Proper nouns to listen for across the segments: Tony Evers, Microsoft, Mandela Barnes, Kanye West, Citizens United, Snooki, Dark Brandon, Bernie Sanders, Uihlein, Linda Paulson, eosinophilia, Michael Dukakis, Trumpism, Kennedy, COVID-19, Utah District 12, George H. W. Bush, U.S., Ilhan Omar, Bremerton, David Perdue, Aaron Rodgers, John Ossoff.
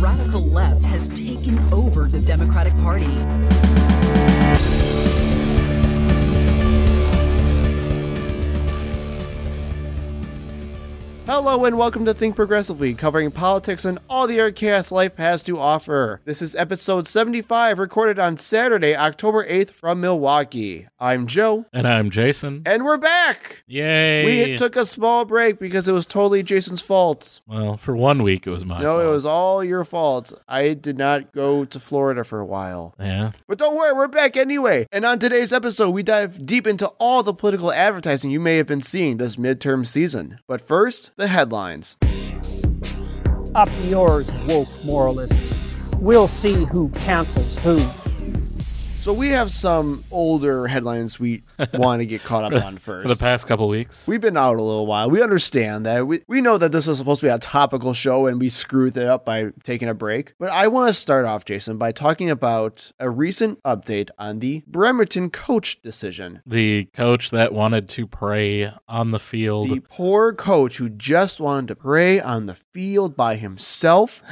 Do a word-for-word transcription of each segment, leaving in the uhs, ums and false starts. radical left has taken over the Democratic Party. Hello and welcome to Think Progressively, covering politics and all the other chaos life has to offer. This is episode seventy-five, recorded on Saturday, October eighth from Milwaukee. I'm Joe. And I'm Jason. And we're back! Yay! We took a small break because it was totally Jason's fault. Well, for one week it was my no, fault. No, it was all your fault. I did not go to Florida for a while. Yeah. But don't worry, we're back anyway. And on today's episode, we dive deep into all the political advertising you may have been seeing this midterm season. But first, the headlines. Up yours, woke moralists. We'll see who cancels who. So we have some older headlines we want to get caught up on first. For the past couple weeks. We've been out a little while. We understand that. We, we know that this is supposed to be a topical show and we screwed it up by taking a break. But I want to start off, Jason, by talking about a recent update on the Bremerton coach decision. The coach that wanted to pray on the field. The poor coach who just wanted to pray on the field by himself.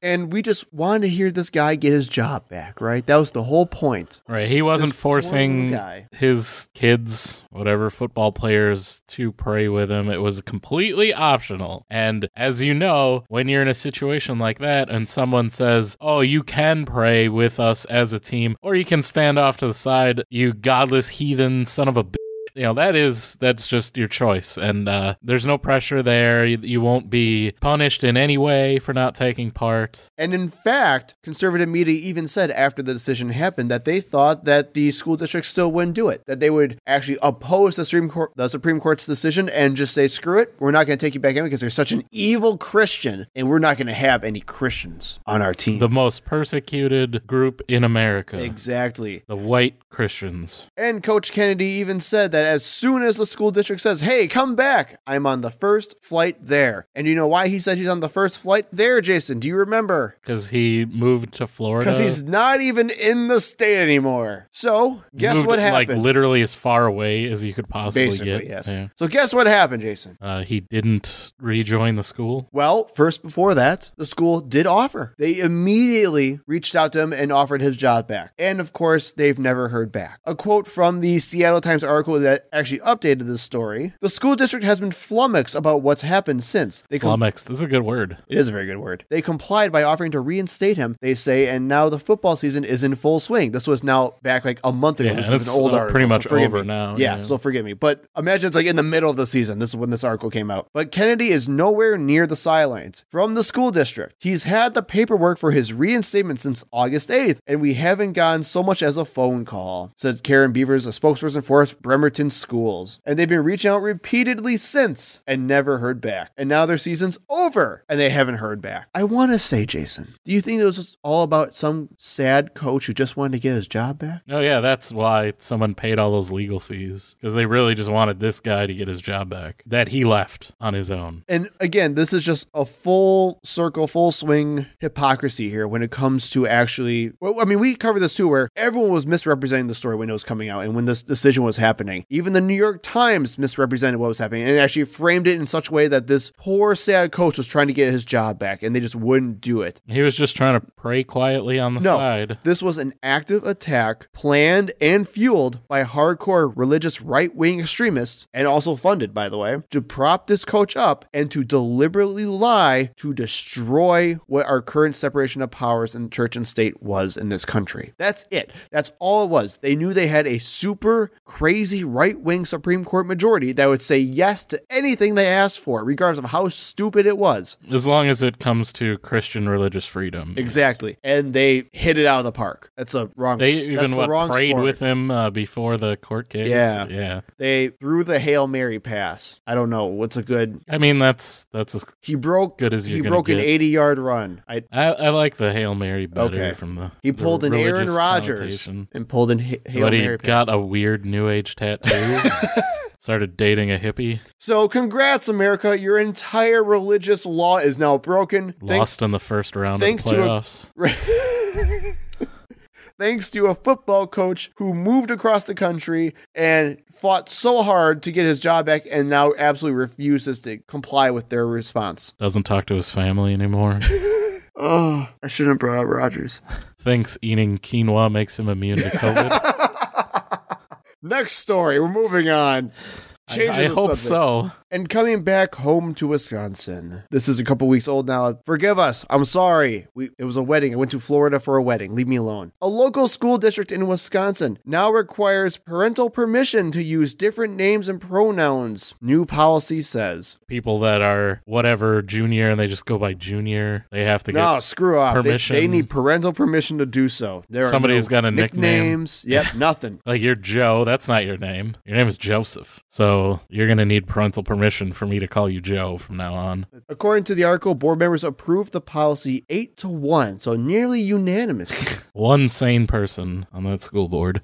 And we just wanted to hear this guy get his job back, right? That was the whole point. Right. He wasn't this forcing his kids, whatever, football players to pray with him. It was completely optional. And as you know, when you're in a situation like that and someone says, oh, you can pray with us as a team, or you can stand off to the side, you godless heathen son of a bitch. You know, that is, that's just your choice. And uh, there's no pressure there. You, you won't be punished in any way for not taking part. And in fact, conservative media even said after the decision happened that they thought that the school district still wouldn't do it, that they would actually oppose the Supreme Court, the Supreme Court's decision and just say, screw it. We're not going to take you back in because you're such an evil Christian and we're not going to have any Christians on our team. The most persecuted group in America. Exactly. The white Christians. And Coach Kennedy even said that as soon as the school district says, hey, come back, I'm on the first flight there. And you know why he said he's on the first flight there, Jason? Do you remember? Because he moved to Florida. Because he's not even in the state anymore. So guess moved, what happened? Like literally as far away as you could possibly Basically, get. Yes. Yeah. So guess what happened, Jason? Uh, he didn't rejoin the school. Well, first before that, the school did offer. They immediately reached out to him and offered his job back. And of course, they've never heard back. A quote from the Seattle Times article that actually updated this story. The school district has been flummoxed about what's happened since. They com- flummoxed. This is a good word. It is a very good word. They complied by offering to reinstate him, they say, and now the football season is in full swing. This was now back like a month ago. Yeah, this is an old article. Pretty much so over me. now. Yeah, yeah, so forgive me. But imagine it's like in the middle of the season. This is when this article came out. But Kennedy is nowhere near the sidelines. From the school district, he's had the paperwork for his reinstatement since August eighth, and we haven't gotten so much as a phone call, said Karen Beavers, a spokesperson for Bremerton schools, and they've been reaching out repeatedly since and never heard back. And now their season's over and they haven't heard back. I want to say, Jason, do you think it was just all about some sad coach who just wanted to get his job back? Oh yeah, that's why someone paid all those legal fees, because they really just wanted this guy to get his job back that he left on his own. And again, this is just a full circle, full swing hypocrisy here when it comes to actually, well, I mean, we covered this too, where everyone was misrepresenting the story when it was coming out and when this decision was happening. Even the New York Times misrepresented what was happening and actually framed it in such a way that this poor, sad coach was trying to get his job back and they just wouldn't do it. He was just trying to pray quietly on the no, side. This was an active attack planned and fueled by hardcore religious right-wing extremists, and also funded, by the way, to prop this coach up and to deliberately lie to destroy what our current separation of powers in church and state was in this country. That's it. That's all it was. They knew they had a super crazy right-wing Supreme Court majority that would say yes to anything they asked for, regardless of how stupid it was. As long as it comes to Christian religious freedom. Exactly. And they hit it out of the park. That's a wrong They even that's what, the wrong prayed sport. with him uh, before the court case. Yeah. yeah. They threw the Hail Mary pass. I don't know. What's a good... I mean, that's that's as he broke, good as you're He broke get. an eighty-yard run. I, I I like the Hail Mary better okay. from the He pulled the an Aaron Rodgers and pulled in Hail Mary But he Mary got pass. a weird New Age tattoo. Started dating a hippie. So congrats, America. Your entire religious law is now broken. Lost thanks, in the first round of the playoffs. To a, thanks to a football coach who moved across the country and fought so hard to get his job back and now absolutely refuses to comply with their response. Doesn't talk to his family anymore. Oh, I shouldn't have brought up Rogers. Thinks eating quinoa makes him immune to COVID. Next story. We're moving on. Changing I, I hope subject. So. And coming back home to Wisconsin. This is a couple weeks old now. Forgive us. I'm sorry. We, it was a wedding. I went to Florida for a wedding. Leave me alone. A local school district in Wisconsin now requires parental permission to use different names and pronouns. New policy says. People that are whatever junior and they just go by junior, they have to get no, screw off. Permission. They, they need parental permission to do so. There Somebody's no got a nicknames. nickname. Yep, nothing. Like you're Joe. That's not your name. Your name is Joseph. So. You're going to need parental permission for me to call you Joe from now on. According to the article, board members approved the policy eight to one, so nearly unanimous. One sane person on that school board.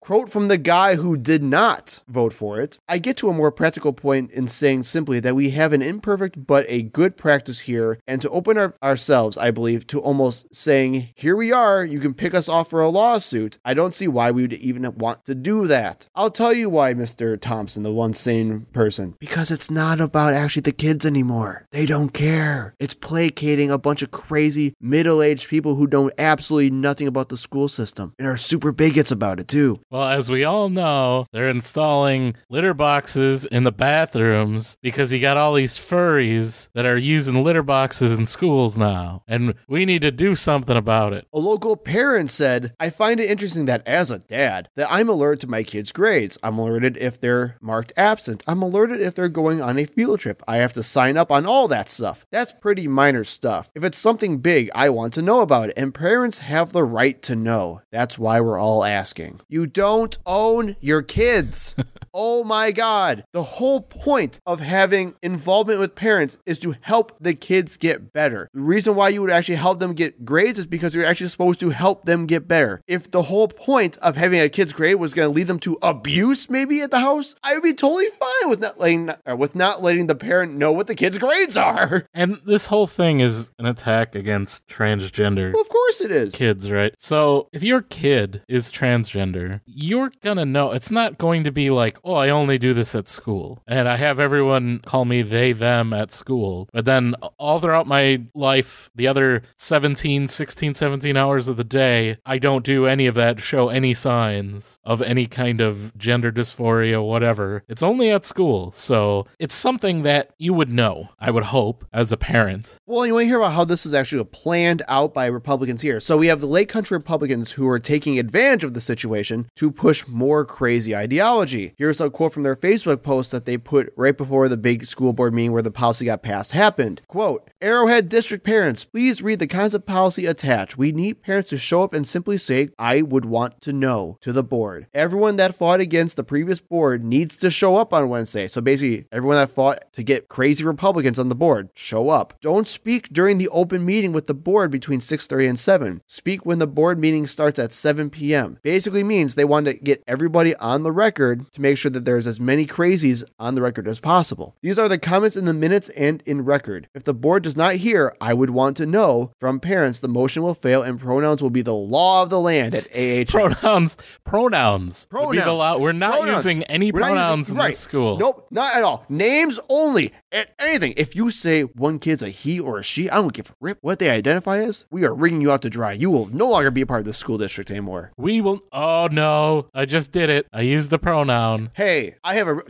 Quote from the guy who did not vote for it. I get to a more practical point in saying simply that we have an imperfect but a good practice here, and to open our, ourselves, I believe, to almost saying, here we are, you can pick us off for a lawsuit. I don't see why we would even want to do that. I'll tell you why, Mister Thompson, the one sane person. Because it's not about actually the kids anymore. They don't care. It's placating a bunch of crazy middle-aged people who know absolutely nothing about the school system and are super bigots about it too. Well, as we all know, they're installing litter boxes in the bathrooms because you got all these furries that are using litter boxes in schools now, and we need to do something about it. A local parent said, I find it interesting that as a dad, that I'm alerted to my kids' grades. I'm alerted if they're marked absent. I'm alerted if they're going on a field trip. I have to sign up on all that stuff. That's pretty minor stuff. If it's something big, I want to know about it, and parents have the right to know. That's why we're all asking. You don't own your kids. Oh my God. The whole point of having involvement with parents is to help the kids get better. The reason why you would actually help them get grades is because you're actually supposed to help them get better. If the whole point of having a kid's grade was going to lead them to abuse, maybe at the house, I would be totally fine with not letting with not letting the parent know what the kid's grades are. And this whole thing is an attack against transgender. Well, of course it is. Kids, right? So if your kid is transgender, you're going to know. It's not going to be like, oh, I only do this at school, and I have everyone call me they, them at school. But then all throughout my life, the other seventeen, sixteen, seventeen hours of the day, I don't do any of that, show any signs of any kind of gender dysphoria, whatever. It's only at school. So it's something that you would know, I would hope, as a parent. Well, you want to hear about how this was actually planned out by Republicans here. So we have the Lake Country Republicans who are taking advantage of the situation to push more crazy ideology. Here's a quote from their Facebook post that they put right before the big school board meeting where the policy got passed happened. Quote, Arrowhead district parents, please read the concept policy attached. We need parents to show up and simply say, I would want to know to the board. Everyone that fought against the previous board needs to show up on Wednesday. So basically, everyone that fought to get crazy Republicans on the board, show up. Don't speak during the open meeting with the board between six thirty and seven. Speak when the board meeting starts at seven p.m. Basically means they want to get everybody on the record to make sure that there's as many crazies on the record as possible. These are the comments in the minutes and in record. If the board does not hear, I would want to know from parents, the motion will fail and pronouns will be the law of the land at A H S. Pronouns. Pronouns. Pronouns. Be the law. We're not pronouns. using any We're pronouns using, in right. this school. Nope. Not at all. Names only. At anything. If you say one kid's a he or a she, I don't give a rip what they identify as. We are wringing you out to dry. You will no longer be a part of this school district anymore. We will. Oh, no. I just did it. I used the pronoun. Hey, I have a...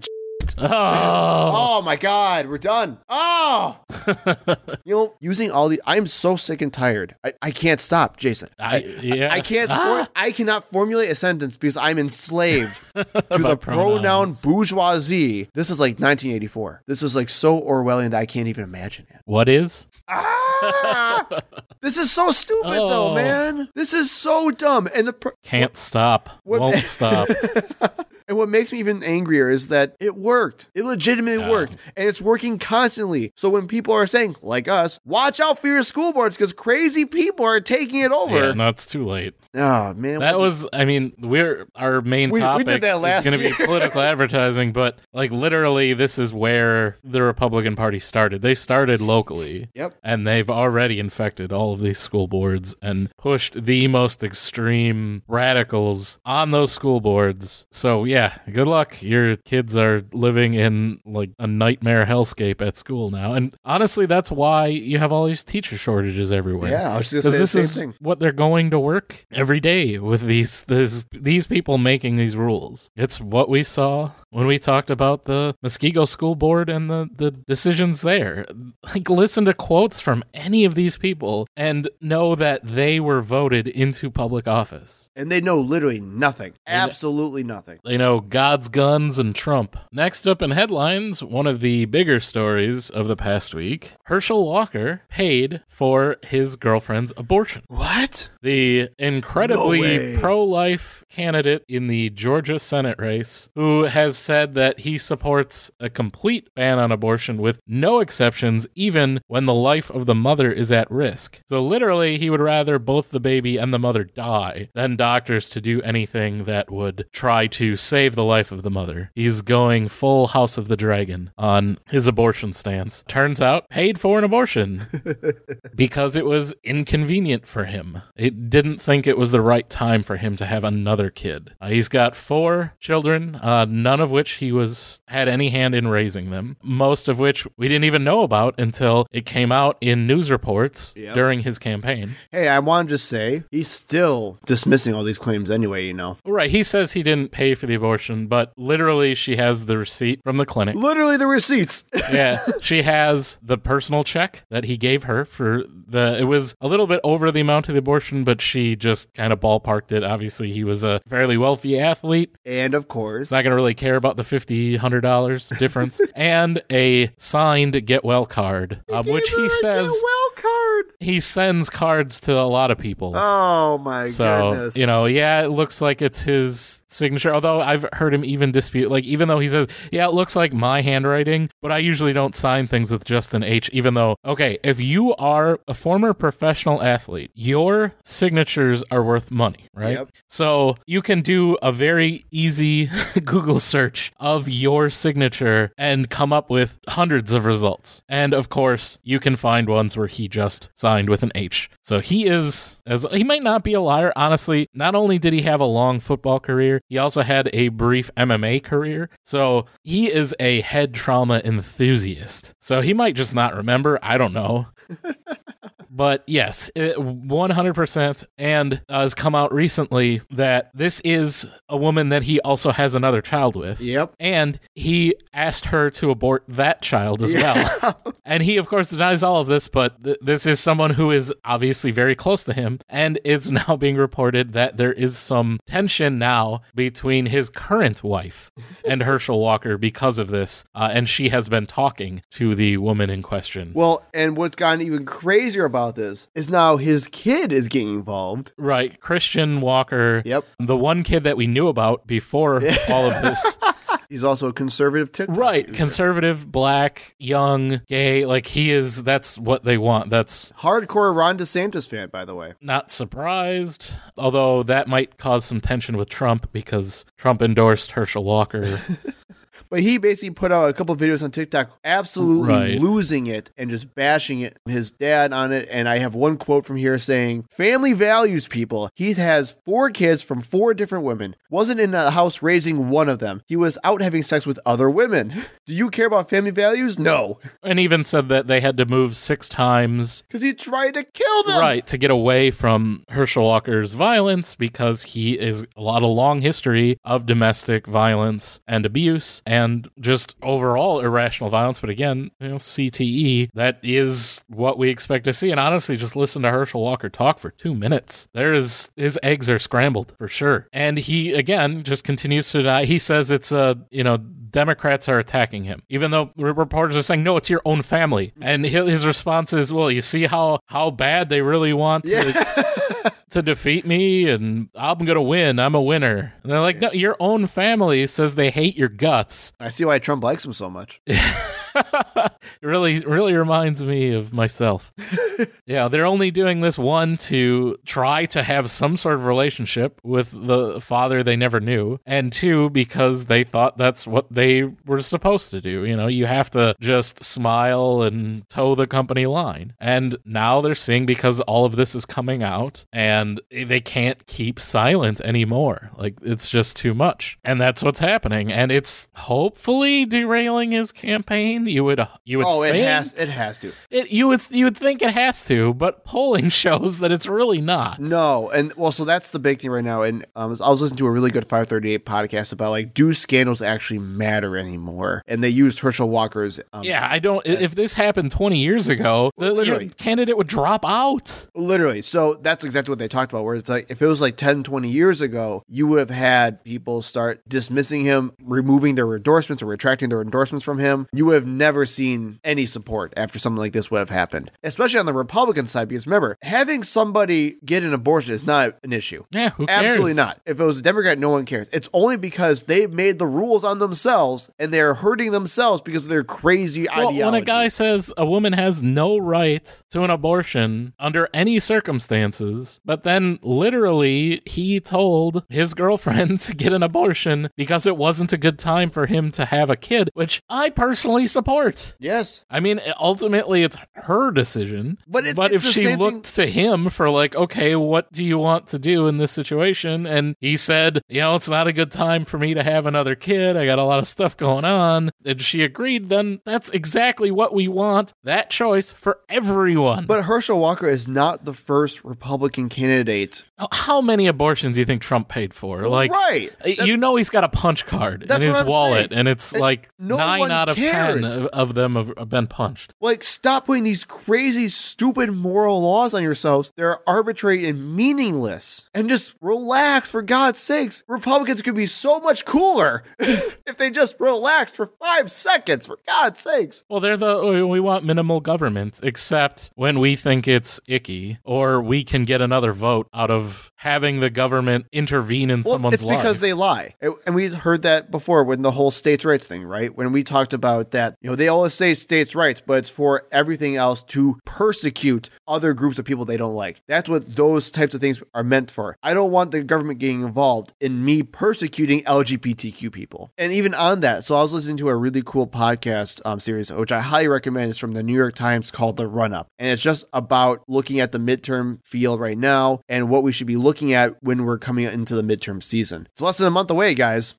Oh. oh my God, we're done. Oh, you know, using all the... I'm so sick and tired. I, I can't stop, Jason. I I, yeah. I, I can't... Ah. For, I cannot formulate a sentence because I'm enslaved to the pronoun pronouns. Bourgeoisie. This is like nineteen eighty-four. This is like so Orwellian that I can't even imagine it. What is? Ah! This is so stupid, oh. though, man. This is so dumb. And the pro- Can't what, stop. What, Won't stop. And what makes me even angrier is that it worked. It legitimately yeah. worked. And it's working constantly. So when people are saying, like us, watch out for your school boards because crazy people are taking it over. Yeah, no, it's too late. Oh man, that was I mean we're our main we, topic we did that last is going to be political advertising, but like literally this is where the Republican Party started. They started locally, yep, and they've already infected all of these school boards and pushed the most extreme radicals on those school boards. So yeah, good luck. Your kids are living in like a nightmare hellscape at school now, and honestly, that's why you have all these teacher shortages everywhere. Yeah, I was just saying the same thing. What they're going to work every day with these this, these people making these rules. It's what we saw when we talked about the Muskego School Board and the, the decisions there. Like, listen to quotes from any of these people and know that they were voted into public office. And they know literally nothing. Absolutely nothing. They know God's guns and Trump. Next up in headlines, one of the bigger stories of the past week, Herschel Walker paid for his girlfriend's abortion. What? The incredibly no pro-life candidate in the Georgia Senate race who has said that he supports a complete ban on abortion with no exceptions, even when the life of the mother is at risk. So literally, he would rather both the baby and the mother die than doctors to do anything that would try to save the life of the mother. He's going full House of the Dragon on his abortion stance. Turns out, paid for an abortion because it was inconvenient for him. He didn't think it was the right time for him to have another kid. Uh, he's got four children, uh, none of of which he was had any hand in raising them, most of which we didn't even know about until it came out in news reports yep. during his campaign. Hey, I want to just say, he's still dismissing all these claims anyway, you know. Right, he says he didn't pay for the abortion, but literally she has the receipt from the clinic. Literally the receipts! Yeah, she has the personal check that he gave her for the, it was a little bit over the amount of the abortion, but she just kind of ballparked it. Obviously, he was a fairly wealthy athlete. And of course. Not going to really care about the fifty hundred dollars difference and a signed get well card, um, which he says get well card. He sends cards to a lot of people. Oh my so, goodness! So you know, yeah, it looks like it's his signature. Although I've heard him even dispute, like even though he says, yeah, it looks like my handwriting, but I usually don't sign things with just an H. Even though, okay, if you are a former professional athlete, your signatures are worth money, right? Yep. So you can do a very easy Google search. search of your signature and come up with hundreds of results. And of course, you can find ones where he just signed with an H. So he is, as he might not be a liar, honestly. Not only did he have a long football career, he also had a brief M M A career. So he is a head trauma enthusiast. So he might just not remember. I don't know. But yes, it, one hundred percent, and uh, has come out recently that this is a woman that he also has another child with. Yep. And he asked her to abort that child as yeah. well. And he, of course, denies all of this, but th- this is someone who is obviously very close to him. And it's now being reported that there is some tension now between his current wife and Herschel Walker because of this. Uh, and she has been talking to the woman in question. Well, and what's gotten even crazier about this is now his kid is getting involved. Right. Christian Walker. Yep. The one kid that we knew about before all of this. He's also a conservative TikTok. Right. User. Conservative, black, young, gay. Like he is, that's what they want. That's hardcore Ron DeSantis fan, by the way. Not surprised. Although that might cause some tension with Trump because Trump endorsed Herschel Walker. But he basically put out a couple of videos on TikTok absolutely right. losing it and just bashing it, his dad on it. And I have one quote from here saying, "Family values people. He has four kids from four different women. Wasn't in a house raising one of them. He was out having sex with other women. Do you care about family values? No." And even said that they had to move six times. Because he tried to kill them. Right, to get away from Herschel Walker's violence because he is a lot of long history of domestic violence and abuse. And And just overall irrational violence. But again, you know, C T E, that is what we expect to see. And honestly, just listen to Herschel Walker talk for two minutes. There is, his eggs are scrambled for sure. And he, again, just continues to deny. He says it's a, you know, Democrats are attacking him, even though reporters are saying, no, it's your own family. And his response is, well, you see how, how bad they really want to... Yeah. to defeat me, and I'm going to win. I'm a winner. And they're like, no, your own family says they hate your guts. I see why Trump likes him so much. really, really reminds me of myself. Yeah, they're only doing this one to try to have some sort of relationship with the father they never knew, and two, because they thought that's what they were supposed to do. You know, you have to just smile and toe the company line. And now they're seeing, because all of this is coming out, and they can't keep silent anymore. Like, it's just too much. And that's what's happening. And it's hopefully derailing his campaign. You would you would Oh, think, it has it has to. It you would you would think it has to, but polling shows that it's really not. No, and well, so that's the big thing right now. And um, I was listening to a really good five thirty-eight podcast about, like, do scandals actually matter anymore? And they used Herschel Walker's um, Yeah, I don't as, if this happened twenty years ago, the literally. candidate would drop out. Literally. So that's exactly what they talked about, where it's like, if it was like ten, twenty years ago, you would have had people start dismissing him, removing their endorsements or retracting their endorsements from him. You would have never seen any support after something like this would have happened, especially on the Republican side, because remember, having somebody get an abortion is not an issue. Yeah, who cares? Absolutely not. If it was a Democrat, no one cares. It's only because they've made the rules on themselves and they're hurting themselves because of their crazy well, ideology. When a guy says a woman has no right to an abortion under any circumstances, but then literally he told his girlfriend to get an abortion because it wasn't a good time for him to have a kid, which I personally support. Yes. I mean, ultimately it's her decision, but, it, but if she looked thing. to him for, like, okay, what do you want to do in this situation? And he said, you know, it's not a good time for me to have another kid. I got a lot of stuff going on. And she agreed, then that's exactly what we want, that choice for everyone. But Herschel Walker is not the first Republican candidate. How many abortions do you think Trump paid for? Like, right. That's, you know, he's got a punch card in his wallet, saying. and it's it, like no nine out of cares. ten of, of them have been punched. Like, stop putting these crazy, stupid moral laws on yourselves. They're arbitrary and meaningless. And just relax, for God's sakes. Republicans could be so much cooler if they just relaxed for five seconds, for God's sakes. Well, they're the, we want minimal government, except when we think it's icky, or we can get another vote out of having the government intervene in well, someone's life. It's because life. they lie. And we heard that before when the whole states' rights thing, right? When we talked about that, you know, they always say states' rights, but it's for everything else to persecute other groups of people they don't like. That's what those types of things are meant for. I don't want the government getting involved in me persecuting L G B T Q people. And even on that, so I was listening to a really cool podcast um, series, which I highly recommend. It's from the New York Times, called The Run-Up. And it's just about looking at the midterm field right now and what we should be looking at when we're coming into the midterm season. It's less than a month away, guys.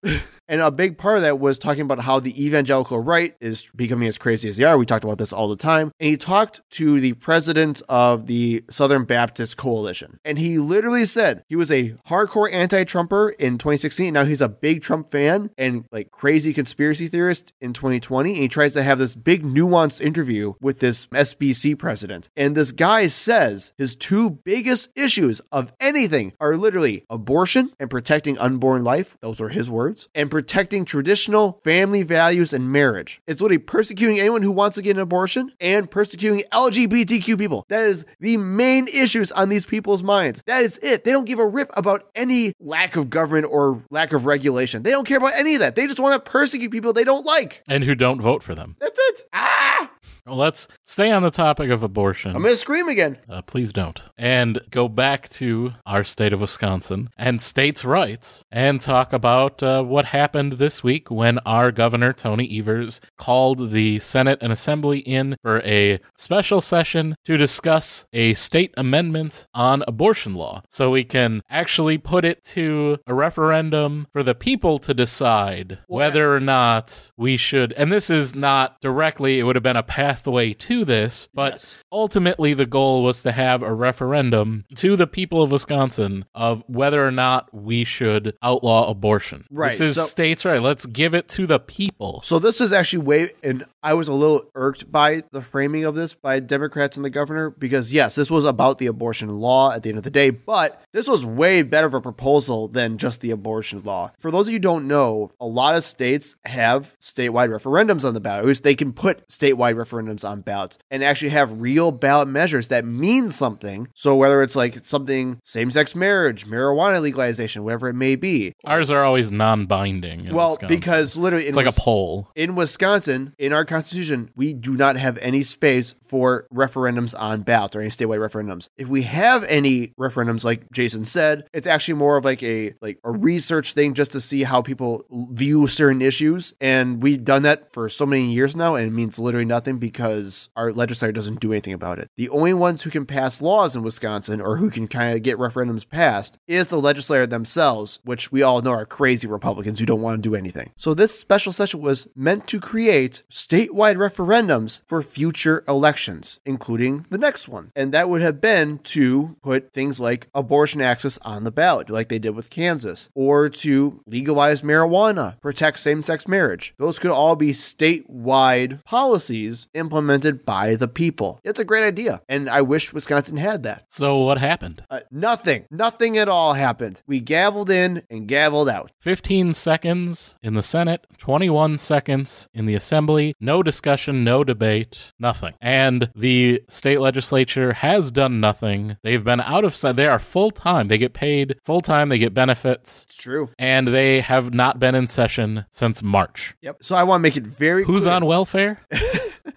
And a big part of that was talking about how the evangelical right is becoming as crazy as they are. We talked about this all the time. And he talked to the president of the Southern Baptist Coalition. And he literally said he was a hardcore anti-Trumper in twenty sixteen. Now he's a big Trump fan and, like, crazy conspiracy theorist in twenty twenty. And he tries to have this big nuanced interview with this S B C president. And this guy says his two biggest issues of anything are literally abortion and protecting unborn life. Those are his words. And protecting traditional family values and marriage. It's literally persecuting anyone who wants to get an abortion and persecuting L G B T Q people. That is the main issues on these people's minds. That is it. They don't give a rip about any lack of government or lack of regulation. They don't care about any of that. They just want to persecute people they don't like. And who don't vote for them. That's it. Ah! Well, let's stay on the topic of abortion. I'm going to scream again. Uh, please don't. And go back to our state of Wisconsin and states' rights and talk about uh, what happened this week when our governor, Tony Evers, called the Senate and Assembly in for a special session to discuss a state amendment on abortion law so we can actually put it to a referendum for the people to decide what? whether or not we should. And this is not directly, it would have been a pass Way to this, but yes. ultimately the goal was to have a referendum to the people of Wisconsin of whether or not we should outlaw abortion. Right. This is so, states' right. Let's give it to the people. So this is actually way, and I was a little irked by the framing of this by Democrats and the governor, because yes, this was about the abortion law at the end of the day, but this was way better of a proposal than just the abortion law. For those of you who don't know, a lot of states have statewide referendums on the ballot. At least they can put statewide referendums referendums on ballots and actually have real ballot measures that mean something. So whether it's like something, same-sex marriage, marijuana legalization, whatever it may be. Ours are always non-binding. Well, Wisconsin. Because literally... It's like Wis- a poll. In Wisconsin, in our Constitution, we do not have any space for referendums on ballots or any statewide referendums. If we have any referendums, like Jason said, it's actually more of like a like a research thing just to see how people view certain issues. And we've done that for so many years now, and it means literally nothing because our legislature doesn't do anything about it. The only ones who can pass laws in Wisconsin or who can kind of get referendums passed is the legislature themselves, which we all know are crazy Republicans who don't want to do anything. So this special session was meant to create statewide referendums for future elections, including the next one. And that would have been to put things like abortion access on the ballot, like they did with Kansas, or to legalize marijuana, protect same-sex marriage. Those could all be statewide policies implemented by the people. It's a great idea, and I wish Wisconsin had that. So what happened? Uh, nothing. Nothing at all happened. We gaveled in and gaveled out. fifteen seconds in the Senate, twenty-one seconds in the Assembly, no discussion, no debate, nothing. And the state legislature has done nothing. They've been out of sight. They are full-time. They get paid full-time. They get benefits. It's true. And they have not been in session since March. Yep. So I want to make it very clear. Who's on welfare?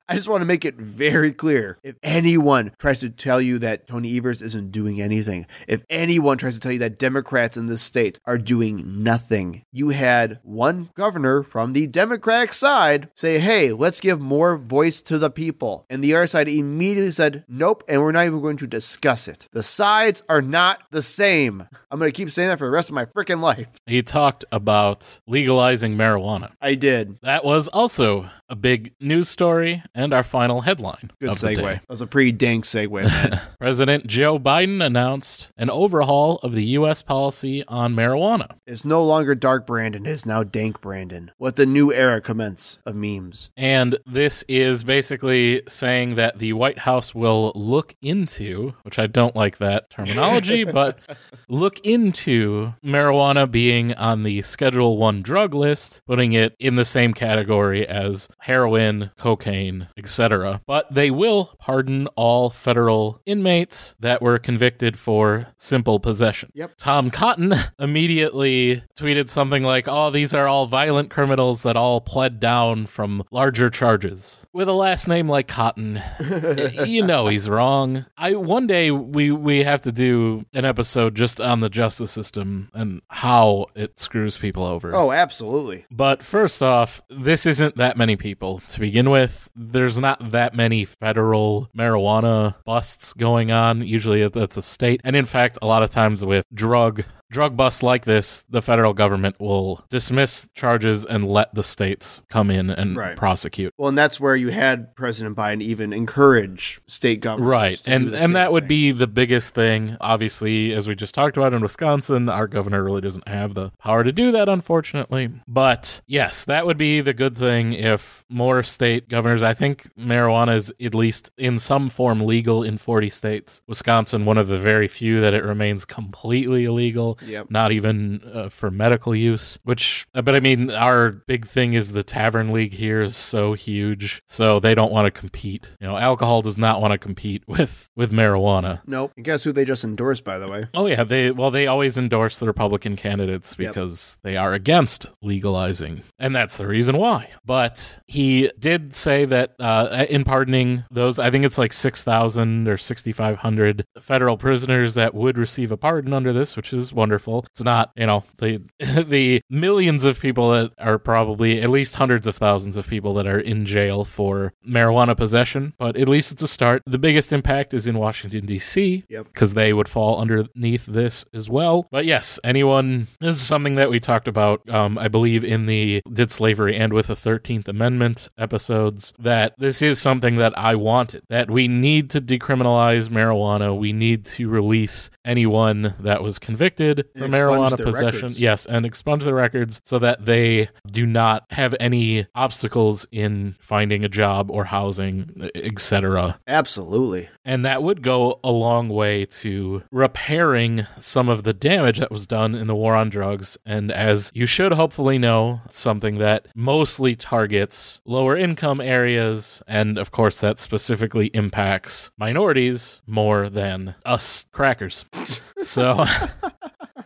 I just want to make it very clear. If anyone tries to tell you that Tony Evers isn't doing anything, if anyone tries to tell you that Democrats in this state are doing nothing, you had one governor from the Democratic side say, hey, let's give more voice to the people. And the other side immediately said, nope, and we're not even going to discuss it. The sides are not the same. I'm going to keep saying that for the rest of my freaking life. He talked about legalizing marijuana. I did. That was also a big news story and our final headline. Good segue. That was a pretty dank segue, man. President Joe Biden announced an overhaul of the U S policy on marijuana. It's no longer dark Brandon. It is now dank Brandon. Let the new era commence of memes. And this is basically saying that the White House will look into, which I don't like that terminology, but look into marijuana being on the Schedule One drug list, putting it in the same category as heroin, cocaine, et cetera. But they will pardon all federal inmates that were convicted for simple possession. Yep. Tom Cotton immediately tweeted something like, oh, these are all violent criminals that all pled down from larger charges. With a last name like Cotton, you know he's wrong. I one day we, we have to do an episode just on the justice system and how it screws people over. Oh, absolutely. But first off, this isn't that many people to begin with. There's not that many federal marijuana busts going on. Usually that's a state. And in fact, a lot of times with drug Drug busts like this, the federal government will dismiss charges and let the states come in and right. prosecute. Well, and that's where you had President Biden even encourage state governments. Right, to and do the and same that would thing. Be the biggest thing. Obviously, as we just talked about in Wisconsin, our governor really doesn't have the power to do that, unfortunately. But yes, that would be the good thing if more state governors. I think marijuana is at least in some form legal in forty states. Wisconsin, one of the very few that it remains completely illegal. Yep. Not even uh, for medical use, which, but I mean, our big thing is the Tavern League here is so huge, so they don't want to compete. You know, alcohol does not want to compete with, with marijuana. Nope. And guess who they just endorsed, by the way? Oh, yeah. They Well, they always endorse the Republican candidates because yep. they are against legalizing, and that's the reason why. But he did say that uh, in pardoning those, I think it's like six thousand or six thousand five hundred federal prisoners that would receive a pardon under this, which is wonderful. Wonderful. It's not, you know, the the millions of people that are probably at least hundreds of thousands of people that are in jail for marijuana possession, but at least it's a start. The biggest impact is in Washington, D C, because yep. they would fall underneath this as well. But yes, anyone, this is something that we talked about, um, I believe, in the Did Slavery End with the thirteenth amendment episodes, that this is something that I wanted, that we need to decriminalize marijuana. We need to release anyone that was convicted convicted for marijuana possession. Records. Yes, and expunge the records so that they do not have any obstacles in finding a job or housing, et cetera. Absolutely. And that would go a long way to repairing some of the damage that was done in the war on drugs. And as you should hopefully know, something that mostly targets lower income areas. And of course, that specifically impacts minorities more than us crackers. So...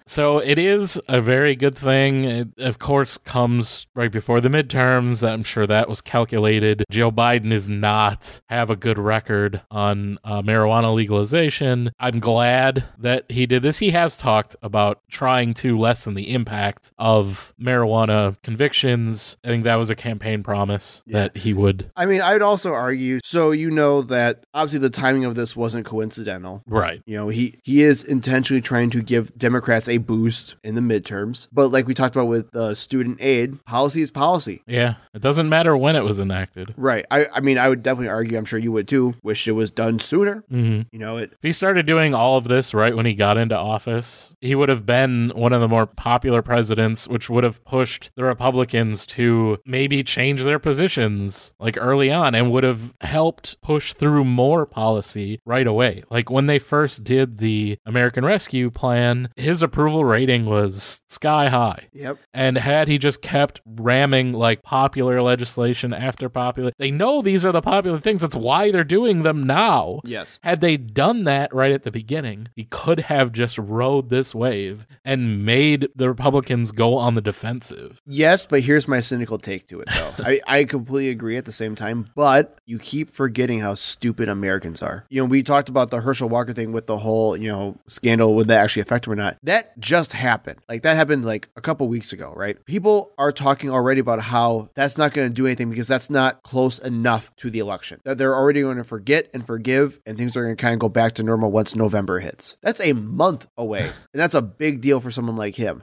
So it is a very good thing. It, of course, comes right before the midterms. I'm sure that was calculated. Joe Biden does not have a good record on uh, marijuana legalization. I'm glad that he did this. He has talked about trying to lessen the impact of marijuana convictions. I think that was a campaign promise yeah. that he would. I mean, I'd also argue, so you know that obviously the timing of this wasn't coincidental. Right. You know, he, he is intentionally trying to give Democrats a a boost in the midterms, but like we talked about with the uh, student aid, policy is policy. Yeah, it doesn't matter when it was enacted. Right. I, I mean, I would definitely argue, I'm sure you would too, wish it was done sooner. Mm-hmm. You know, it, if he started doing all of this right when he got into office, he would have been one of the more popular presidents, which would have pushed the Republicans to maybe change their positions like early on and would have helped push through more policy right away. Like when they first did the American Rescue Plan, his approval approval rating was sky high. Yep. And had he just kept ramming like popular legislation after popular, they know these are the popular things. That's why they're doing them now. Yes. Had they done that right at the beginning, he could have just rode this wave and made the Republicans go on the defensive. Yes, but here's my cynical take to it, though. I, I completely agree at the same time, but you keep forgetting how stupid Americans are. You know, we talked about the Herschel Walker thing with the whole, you know, scandal, would that actually affect him or not? That just happened. Like that happened like a couple weeks ago, right? People are talking already about how that's not going to do anything because that's not close enough to the election. That they're already going to forget and forgive and things are going to kind of go back to normal once November hits. That's a month away. And that's a big deal for someone like him.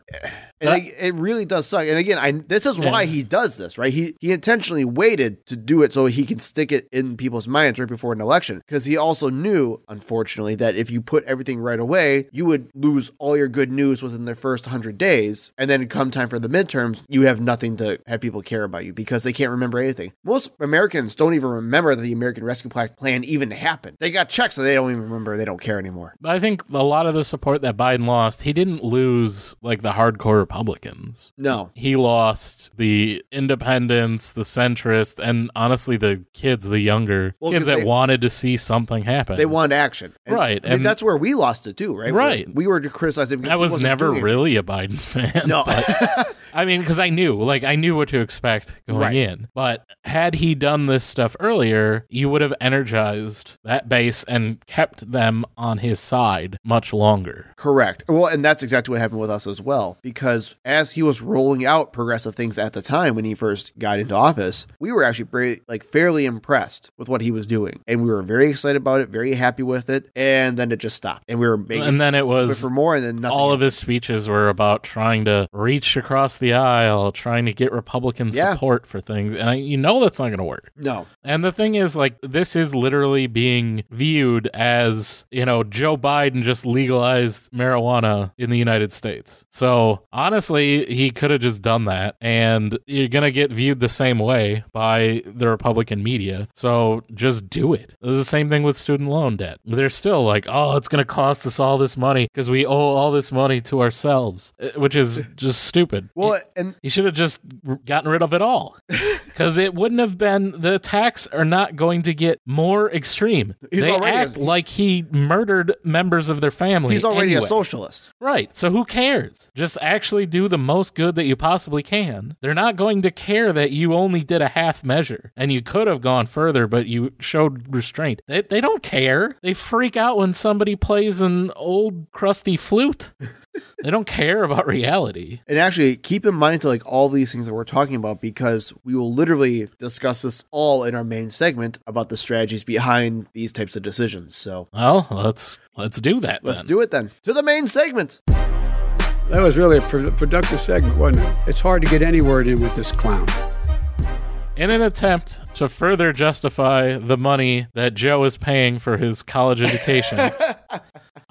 And uh, it, it really does suck. And again, I this is why he does this, right? He he intentionally waited to do it so he can stick it in people's minds right before an election because he also knew, unfortunately, that if you put everything right away, you would lose all your good news within the first one hundred days, and then come time for the midterms, you have nothing to have people care about you because they can't remember anything. Most Americans don't even remember that the American Rescue Plan even happened. They got checks, so they don't even remember. They don't care anymore. I think a lot of the support that Biden lost, he didn't lose like the hardcore Republicans. No. He lost the independents, the centrists, and honestly, the kids, the younger well, kids that they, wanted to see something happen. They wanted action. And, right. And I mean, that's where we lost it too, right? Right. We, we were criticizing I was never really a Biden fan. No. But, I mean, because I knew, like, I knew what to expect going right. in. But had he done this stuff earlier, you would have energized that base and kept them on his side much longer. Correct. Well, and that's exactly what happened with us as well, because as he was rolling out progressive things at the time when he first got into office, we were actually pretty, like fairly impressed with what he was doing. And we were very excited about it, very happy with it. And then it just stopped. And we were making and then it was for more and then nothing. All of his speeches were about trying to reach across the aisle, trying to get Republican yeah. support for things. And I, you know that's not going to work. No. And the thing is, like, this is literally being viewed as, you know, Joe Biden just legalized marijuana in the United States. So, honestly, he could have just done that. And you're going to get viewed the same way by the Republican media. So, just do it. It's the same thing with student loan debt. They're still like, oh, it's going to cost us all this money because we owe all this money to ourselves, which is just stupid. Well, and he should have just gotten rid of it all because it wouldn't have been, the attacks are not going to get more extreme. He's they act a, like he murdered members of their family. He's already anyway. a socialist. Right. So who cares? Just actually do the most good that you possibly can. They're not going to care that you only did a half measure and you could have gone further, but you showed restraint. They, they don't care. They freak out when somebody plays an old crusty flute. They don't care about reality. And actually, keep in mind to like all these things that we're talking about, because we will literally discuss this all in our main segment about the strategies behind these types of decisions. So, well, let's let's do that. Let's then. do it then. To the main segment. That was really a pro- productive segment, wasn't it? It's hard to get any word in with this clown. In an attempt to further justify the money that Joe is paying for his college education.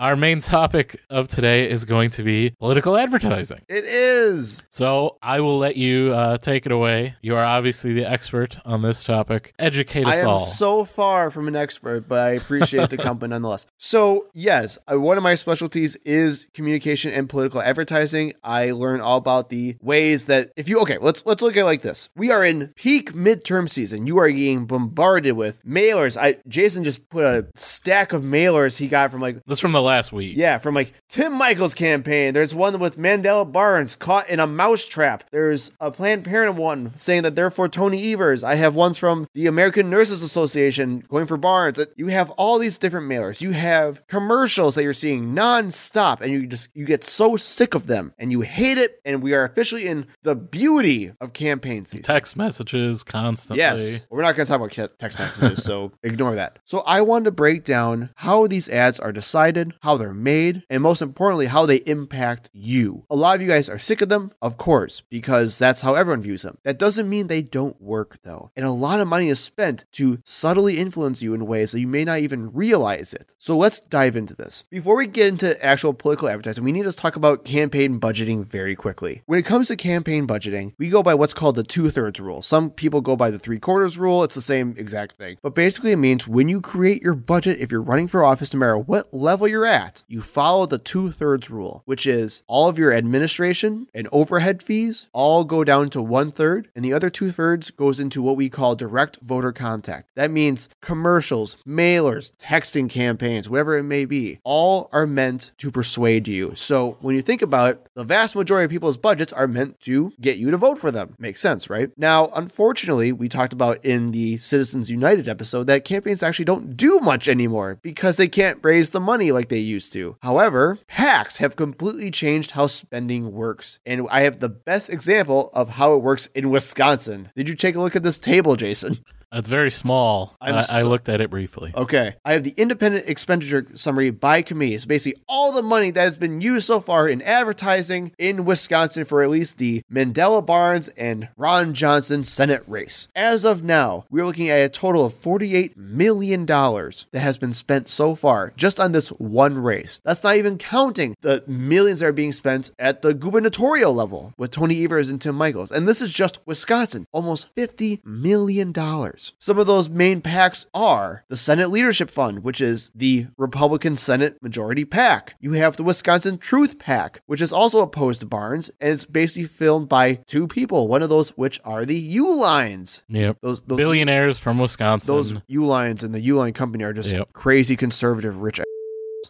Our main topic of today is going to be political advertising. It is. So I will let you uh, take it away. You are obviously the expert on this topic. Educate us all. I am so far from an expert, but I appreciate the compliment nonetheless. So yes, one of my specialties is communication and political advertising. I learn all about the ways that if you, okay, let's let's look at it like this. We are in peak midterm season. You are getting bombarded with mailers. I Jason just put a stack of mailers he got from like... That's from the last week. Yeah, from like Tim Michels' campaign. There's one with Mandela Barnes caught in a mouse trap. There's a Planned Parenthood one saying that they're for Tony Evers. I have ones from the American Nurses Association going for Barnes. You have all these different mailers. You have commercials that you're seeing nonstop, and you just you get so sick of them, and you hate it, and we are officially in the beauty of campaign season. Text messages constantly. Yes. We're not going to talk about text messages, so ignore that. So I wanted to break down how these ads are decided, how they're made, and most importantly, how they impact you. A lot of you guys are sick of them, of course, because that's how everyone views them. That doesn't mean they don't work, though. And a lot of money is spent to subtly influence you in ways that you may not even realize it. So let's dive into this. Before we get into actual political advertising, we need to talk about campaign budgeting very quickly. When it comes to campaign budgeting, we go by what's called the two-thirds rule. Some people go by the three-quarters rule. It's the same exact thing. But basically, it means when you create your budget, if you're running for office, no matter what level you're at, you follow the two-thirds rule, which is all of your administration and overhead fees all go down to one-third, and the other two-thirds goes into what we call direct voter contact. That means commercials, mailers, texting campaigns, whatever it may be, all are meant to persuade you. So when you think about it, the vast majority of people's budgets are meant to get you to vote for them. Makes sense, right? Now, unfortunately, we talked about in the Citizens United episode that campaigns actually don't do much anymore because they can't raise the money like they used to. However, PACs have completely changed how spending works. And I have the best example of how it works in Wisconsin. Did you take a look at this table, Jason? It's very small. I, so, I looked at it briefly. Okay. I have the independent expenditure summary by committee. It's basically all the money that has been used so far in advertising in Wisconsin for at least the Mandela Barnes and Ron Johnson Senate race. As of now, we're looking at a total of forty-eight million dollars that has been spent so far just on this one race. That's not even counting the millions that are being spent at the gubernatorial level with Tony Evers and Tim Michels. And this is just Wisconsin. Almost fifty million dollars. Some of those main PACs are the Senate Leadership Fund, which is the Republican Senate Majority PAC. You have the Wisconsin Truth PAC, which is also opposed to Barnes, and it's basically filmed by two people, one of those which are the Uihleins. Yep. Those, those billionaires from Wisconsin. Those Uihleins and the Uihlein company are just yep. crazy conservative rich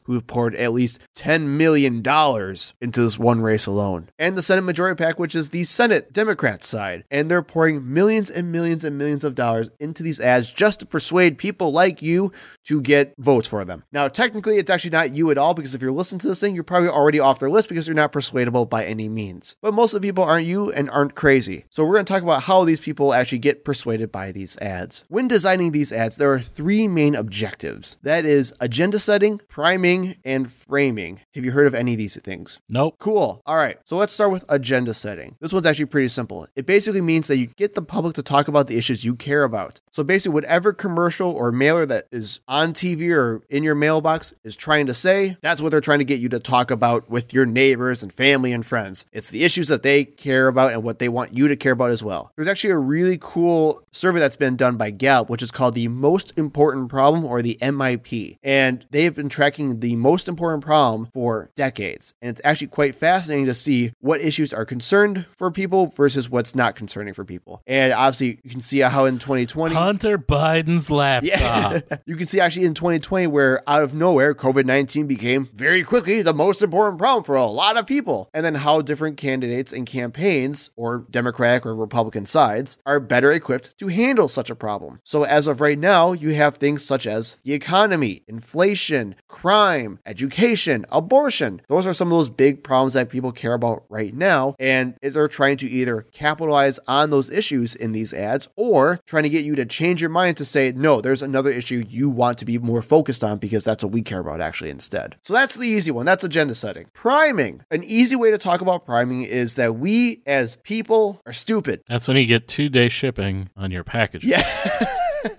who poured at least ten million dollars into this one race alone. And the Senate Majority PAC, which is the Senate Democrat side. And they're pouring millions and millions and millions of dollars into these ads just to persuade people like you to get votes for them. Now, technically, it's actually not you at all, because if you're listening to this thing, you're probably already off their list because you're not persuadable by any means. But most of the people aren't you and aren't crazy. So we're going to talk about how these people actually get persuaded by these ads. When designing these ads, there are three main objectives. That is agenda setting, priming, and framing. Have you heard of any of these things? Nope. Cool. All right. So let's start with agenda setting. This one's actually pretty simple. It basically means that you get the public to talk about the issues you care about. So basically, whatever commercial or mailer that is on T V or in your mailbox is trying to say, that's what they're trying to get you to talk about with your neighbors and family and friends. It's the issues that they care about and what they want you to care about as well. There's actually a really cool survey that's been done by Gallup, which is called the Most Important Problem, or the M I P. And they've been tracking the most important problem for decades. And it's actually quite fascinating to see what issues are concerned for people versus what's not concerning for people. And obviously, you can see how in twenty twenty... Hunter Biden's laptop. Yeah. You can see actually in twenty twenty where out of nowhere, COVID nineteen became very quickly the most important problem for a lot of people. And then how different candidates and campaigns, or Democratic or Republican sides, are better equipped to handle such a problem. So as of right now, you have things such as the economy, inflation, crime, education, abortion. Those are some of those big problems that people care about right now. And they're trying to either capitalize on those issues in these ads or trying to get you to change your mind to say, no, there's another issue you want to be more focused on because that's what we care about actually instead. So that's the easy one. That's agenda setting. Priming. An easy way to talk about priming is that we as people are stupid. That's when you get two day shipping on your package. Yeah.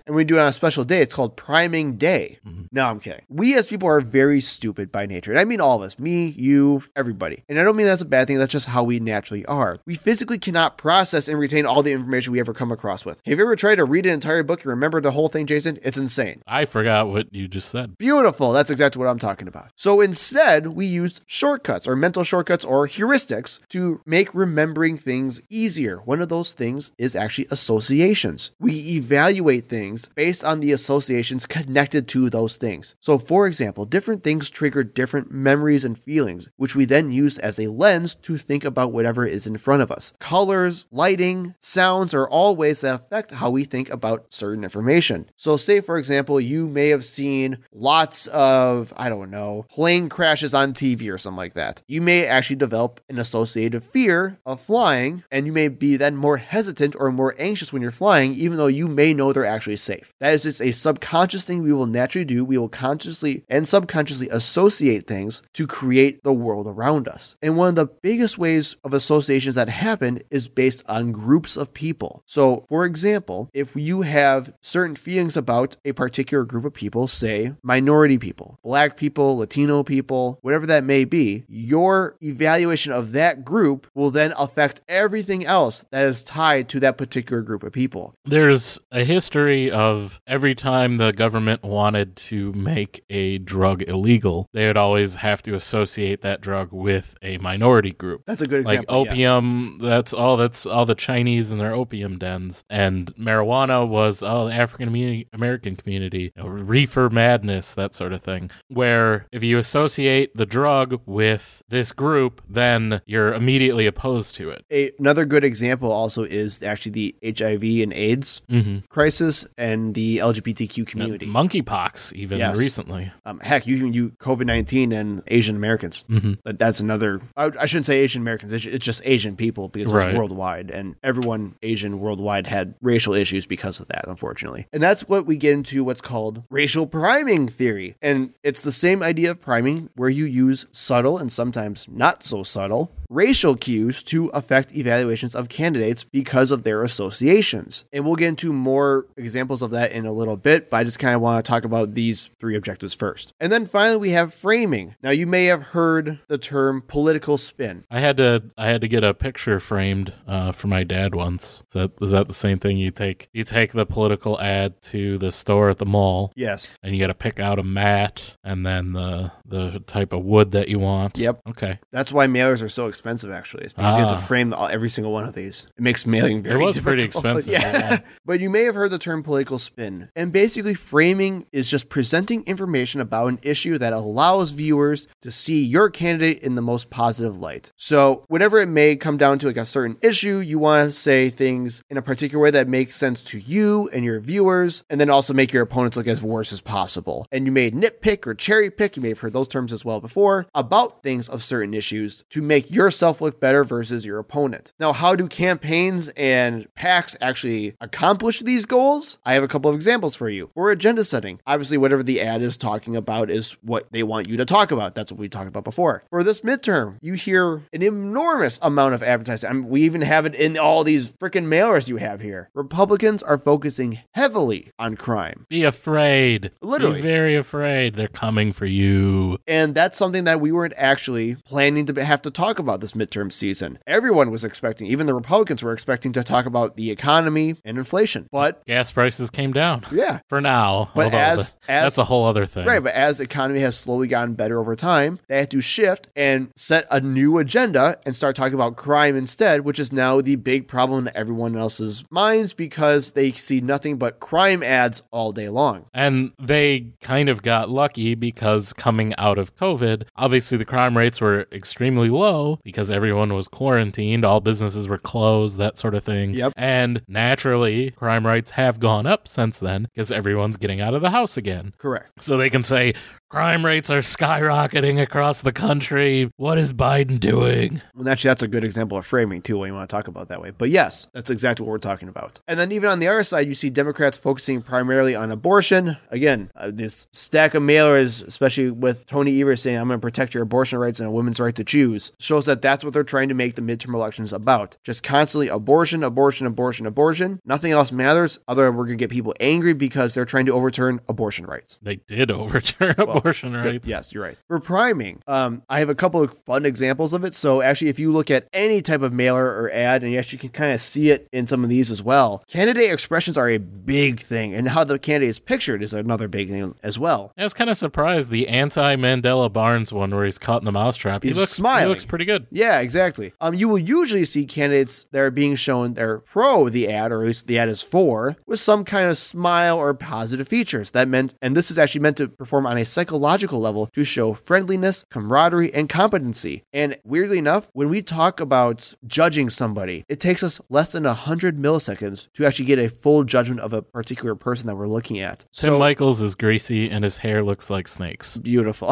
And we do it on a special day. It's called Priming Day. Mm-hmm. No, I'm kidding. We as people are very stupid by nature. And I mean all of us, me, you, everybody. And I don't mean that's a bad thing. That's just how we naturally are. We physically cannot process and retain all the information we ever come across with. Have you ever tried to read an entire book and remember the whole thing, Jason? It's insane. I forgot what you just said. Beautiful. That's exactly what I'm talking about. So instead, we used shortcuts or mental shortcuts or heuristics to make remembering things easier. One of those things is actually associations. We evaluate things based on the associations connected to those things. So for example, different things trigger different memories and feelings, which we then use as a lens to think about whatever is in front of us. Colors, lighting, sounds are all ways that affect how we think about certain information. So say, for example, you may have seen lots of, I don't know, plane crashes on T V or something like that. You may actually develop an associated fear of flying, and you may be then more hesitant or more anxious when you're flying, even though you may know they're actually safe. That is just a subconscious thing we will naturally do. We will consciously and subconsciously associate things to create the world around us. And one of the biggest ways of associations that happen is based on groups of people. So, for example, if you have certain feelings about a particular group of people, say minority people, black people, Latino people, whatever that may be, your evaluation of that group will then affect everything else that is tied to that particular group of people. There's a history of every time the government wanted to make a drug illegal, they would always have to associate that drug with a minority group. That's a good example. Like opium, yes. that's all that's all the Chinese and their opium dens. And marijuana was all oh, the African American community, you know, reefer madness, that sort of thing. Where if you associate the drug with this group, then you're immediately opposed to it. A, another good example also is actually the H I V and AIDS mm-hmm. crisis and the L G B T Q community. And monkeypox even yes. recently. Um, heck, you can use COVID nineteen and Asian Americans. Mm-hmm. But that's another, I, I shouldn't say Asian Americans, it's just Asian people because right. it's worldwide and everyone Asian worldwide had racial issues because of that, unfortunately. And that's what we get into what's called racial priming theory. And it's the same idea of priming where you use subtle and sometimes not so subtle racial cues to affect evaluations of candidates because of their associations. And we'll get into more examples of that in a little bit, but I just kind of want to talk about these three objectives first. And then finally, we have framing. Now, you may have heard the term political spin. I had to I had to get a picture framed uh, for my dad once. Is that, is that the same thing? You take you take the political ad to the store at the mall. Yes. And you got to pick out a mat and then the the type of wood that you want. Yep. Okay. That's why mailers are so expensive. Expensive actually. It's because ah. you have to frame every single one of these. It makes mailing very difficult. It was difficult. Pretty expensive. Yeah. Yeah. But you may have heard the term political spin. And basically framing is just presenting information about an issue that allows viewers to see your candidate in the most positive light. So whenever it may come down to like a certain issue, you want to say things in a particular way that makes sense to you and your viewers, and then also make your opponents look as worse as possible. And you may nitpick or cherry pick, you may have heard those terms as well before, about things of certain issues to make your yourself look better versus your opponent. Now, how do campaigns and PACs actually accomplish these goals? I have a couple of examples for you. For agenda setting, obviously whatever the ad is talking about is what they want you to talk about. That's what we talked about before. For this midterm, you hear an enormous amount of advertising. I mean, we even have it in all these freaking mailers you have here. Republicans are focusing heavily on crime. Be afraid. Literally. Be very afraid. They're coming for you. And that's something that we weren't actually planning to have to talk about this midterm season. Everyone was expecting, even the Republicans were expecting to talk about the economy and inflation, but gas prices came down. Yeah. For now. But as, the, as that's a whole other thing. Right. But as the economy has slowly gotten better over time, they had to shift and set a new agenda and start talking about crime instead, which is now the big problem in everyone else's minds because they see nothing but crime ads all day long. And they kind of got lucky because coming out of COVID, obviously the crime rates were extremely low. Because everyone was quarantined, all businesses were closed, that sort of thing. Yep. And naturally, crime rates have gone up since then because everyone's getting out of the house again. Correct. So they can say, Crime rates are skyrocketing across the country. What is Biden doing? Well, actually, that's a good example of framing, too, when you want to talk about it that way. But yes, that's exactly what we're talking about. And then even on the other side, you see Democrats focusing primarily on abortion. Again, uh, this stack of mailers, especially with Tony Evers saying, I'm going to protect your abortion rights and a woman's right to choose, shows that that's what they're trying to make the midterm elections about. Just constantly abortion, abortion, abortion, abortion. Nothing else matters. Otherwise, we're going to get people angry because they're trying to overturn abortion rights. They did overturn well, abortion. Abortion rights. Yes, you're right. For priming, um, I have a couple of fun examples of it. So actually, if you look at any type of mailer or ad, and you actually can kind of see it in some of these as well, candidate expressions are a big thing. And how the candidate is pictured is another big thing as well. I was kind of surprised the anti-Mandela Barnes one where he's caught in the mousetrap. He he's looks, smiling. He looks pretty good. Yeah, exactly. Um, you will usually see candidates that are being shown they're pro the ad, or at least the ad is for, with some kind of smile or positive features. That meant, and this is actually meant to perform on a psychological Psychological level to show friendliness, camaraderie, and competency. And weirdly enough, when we talk about judging somebody, it takes us less than one hundred milliseconds to actually get a full judgment of a particular person that we're looking at. Tim Michels is greasy and his hair looks like snakes. Beautiful.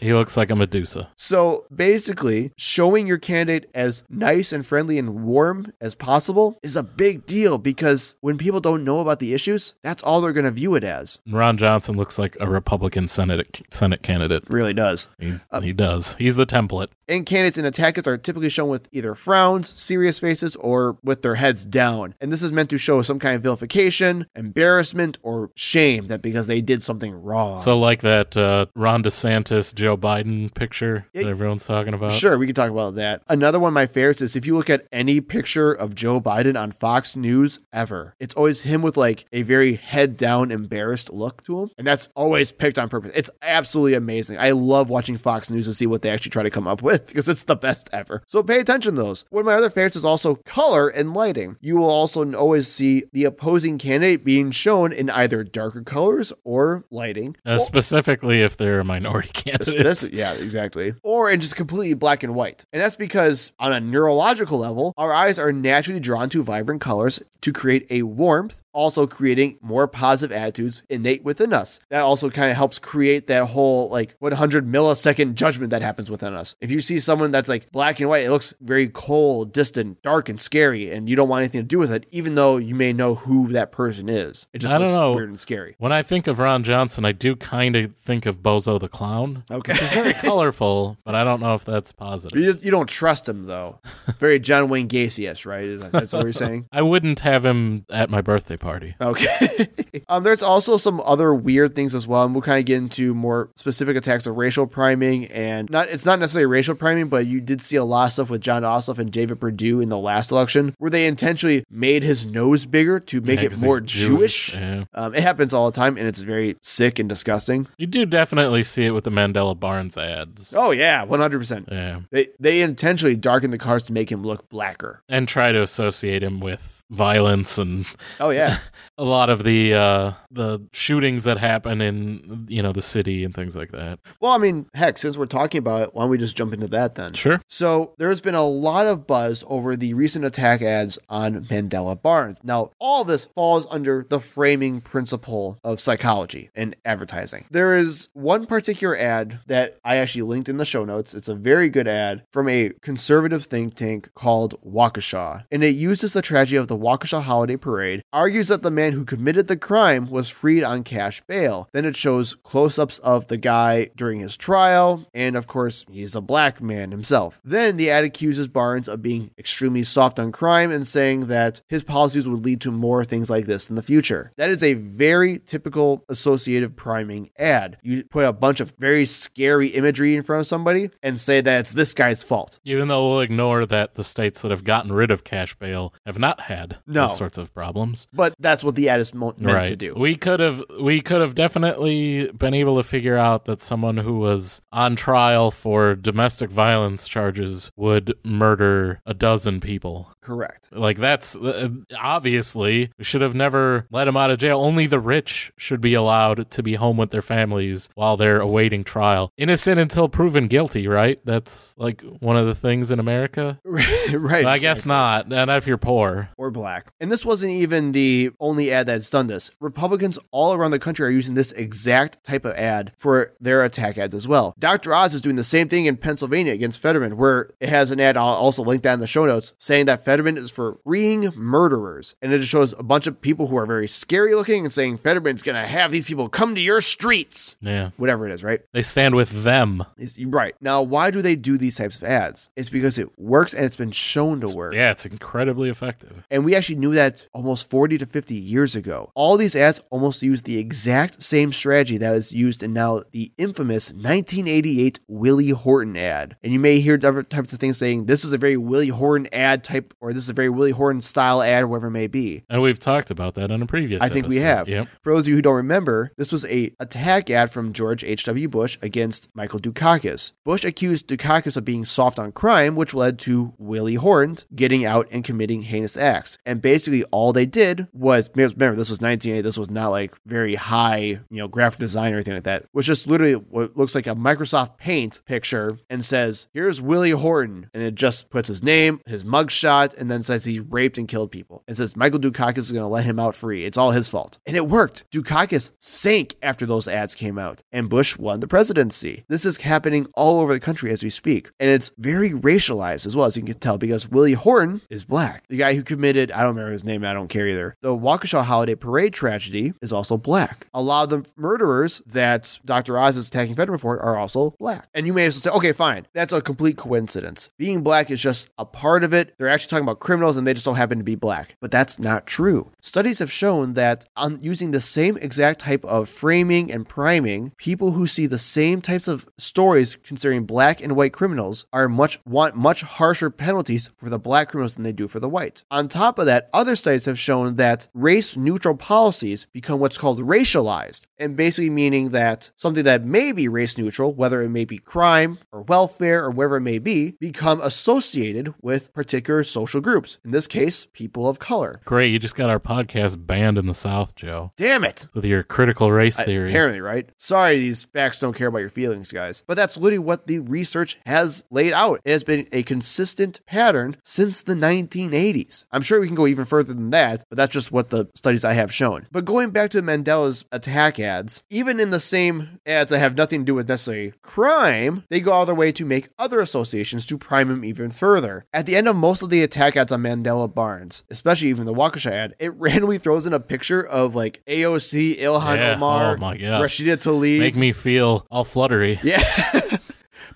He looks like a Medusa. So basically, showing your candidate as nice and friendly and warm as possible is a big deal because when people don't know about the issues, that's all they're going to view it as. Ron Johnson looks like a Republican Senate Senate candidate. Really does. He, uh, he does. He's the template. And candidates and attackers are typically shown with either frowns, serious faces, or with their heads down. And this is meant to show some kind of vilification, embarrassment, or shame that because they did something wrong. So like that uh, Ron DeSantis, Joe Biden picture that it, everyone's talking about. Sure, we can talk about that. Another one of my favorites is if you look at any picture of Joe Biden on Fox News ever, it's always him with like a very head down, embarrassed look to him. And that's always picked on purpose. It's absolutely amazing. I love watching Fox News to see what they actually try to come up with because it's the best ever. So pay attention to those. One of my other favorites is also color and lighting. You will also always see the opposing candidate being shown in either darker colors or lighting. Uh, or- specifically if they're a minority candidate. This, yeah, exactly. Or in just completely black and white. And that's because on a neurological level, our eyes are naturally drawn to vibrant colors to create a warmth, also creating more positive attitudes innate within us. That also kind of helps create that whole like one hundred millisecond judgment that happens within us. If you see someone that's like black and white, it looks very cold, distant, dark, and scary, and you don't want anything to do with it, even though you may know who that person is. It just I looks don't know. weird and scary. When I think of Ron Johnson, I do kind of think of Bozo the Clown. Okay. He's very colorful, but I don't know if that's positive. You, you don't trust him, though. Very John Wayne Gacy-ish, right? That's what you're saying? I wouldn't have him at my birthday party. Okay. um, there's also some other weird things as well, and we'll kind of get into more specific attacks of racial priming, and not it's not necessarily racial priming, but you did see a lot of stuff with John Ossoff and David Perdue in the last election, where they intentionally made his nose bigger to make yeah, it more Jewish. Jewish. Yeah. Um, it happens all the time, and it's very sick and disgusting. You do definitely see it with the Mandela Barnes ads. Oh, yeah, one hundred percent. Yeah. They, they intentionally darken the cars to make him look blacker. And try to associate him with violence and oh yeah a lot of the uh the shootings that happen in you know the city and things like that. Well, I mean, heck, since we're talking about it, why don't we just jump into that then? Sure. So there's been a lot of buzz over the recent attack ads on Mandela Barnes. Now all this falls under the framing principle of psychology and advertising. There is one particular ad that I actually linked in the show notes. It's a very good ad from a conservative think tank called Waukesha, and it uses the tragedy of the Waukesha Holiday Parade, argues that the man who committed the crime was freed on cash bail. Then it shows close-ups of the guy during his trial, and of course, he's a black man himself. Then the ad accuses Barnes of being extremely soft on crime and saying that his policies would lead to more things like this in the future. That is a very typical associative priming ad. You put a bunch of very scary imagery in front of somebody and say that it's this guy's fault. Even though we'll ignore that the states that have gotten rid of cash bail have not had No. those sorts of problems. But that's what the ad is meant right. to do. We could have we could have definitely been able to figure out that someone who was on trial for domestic violence charges would murder a dozen people. Correct. Like that's uh, obviously we should have never let him out of jail. Only the rich should be allowed to be home with their families while they're awaiting trial. Innocent until proven guilty, right? That's like one of the things in America. Right. But I exactly. guess not. Not if you're poor. Or black. And this wasn't even the only ad that's done this. Republicans all around the country are using this exact type of ad for their attack ads as well. Doctor Oz is doing the same thing in Pennsylvania against Fetterman, where it has an ad, I'll also link that in the show notes, saying that Fetterman is for freeing murderers. And it just shows a bunch of people who are very scary looking and saying Fetterman's going to have these people come to your streets. Yeah. Whatever it is, right? They stand with them. It's, right. Now, why do they do these types of ads? It's because it works and it's been shown to it's, work. Yeah, it's incredibly effective. And we actually knew that almost forty to fifty years ago. All these ads almost use the exact same strategy that is used in now the infamous nineteen eighty-eight Willie Horton ad. And you may hear different types of things saying, this is a very Willie Horton ad type, or this is a very Willie Horton style ad, or whatever it may be. And we've talked about that in a previous I episode. Think we have. Yep. For those of you who don't remember, this was a attack ad from George H W Bush against Michael Dukakis. Bush accused Dukakis of being soft on crime, which led to Willie Horton getting out and committing heinous acts. And basically all they did was, remember, this was nineteen eighty, this was not like very high, you know, graphic design or anything like that. It was just literally what looks like a Microsoft Paint picture and says, here's Willie Horton. And it just puts his name, his mugshot, and then says he raped and killed people. It says Michael Dukakis is going to let him out free. It's all his fault. And it worked. Dukakis sank after those ads came out, and Bush won the presidency. This is happening all over the country as we speak. And it's very racialized as well, as you can tell, because Willie Horton is black. The guy who committed, I don't remember his name, I don't care either, the Waukesha Holiday Parade tragedy is also black. A lot of the murderers that Doctor Oz is attacking Fetterman for are also black. And you may have to say, okay, fine, that's a complete coincidence. Being black is just a part of it. They're actually talking about criminals and they just don't happen to be black. But that's not true. Studies have shown that on using the same exact type of framing and priming, people who see the same types of stories concerning black and white criminals are much want much harsher penalties for the black criminals than they do for the whites. On top of that, other studies have shown that race-neutral policies become what's called racialized, and basically meaning that something that may be race-neutral, whether it may be crime or welfare or whatever it may be, become associated with particular social groups. In this case, people of color. Great, you just got our podcast banned in the South, Joe. Damn it! With your critical race theory. I, apparently, right? Sorry, these facts don't care about your feelings, guys. But that's literally what the research has laid out. It has been a consistent pattern since the nineteen eighties. I'm sure we can go even further than that, but that's just what the studies I have shown. But going back to Mandela's attack ads, even in the same ads that have nothing to do with necessarily crime, they go all the way to make other associations to prime him even further. At the end of most of the attack ads on Mandela Barnes, especially even the Waukesha ad, it randomly throws in a picture of like A O C, Ilhan yeah. Omar, oh Rashida Tlaib. Make me feel all fluttery. Yeah.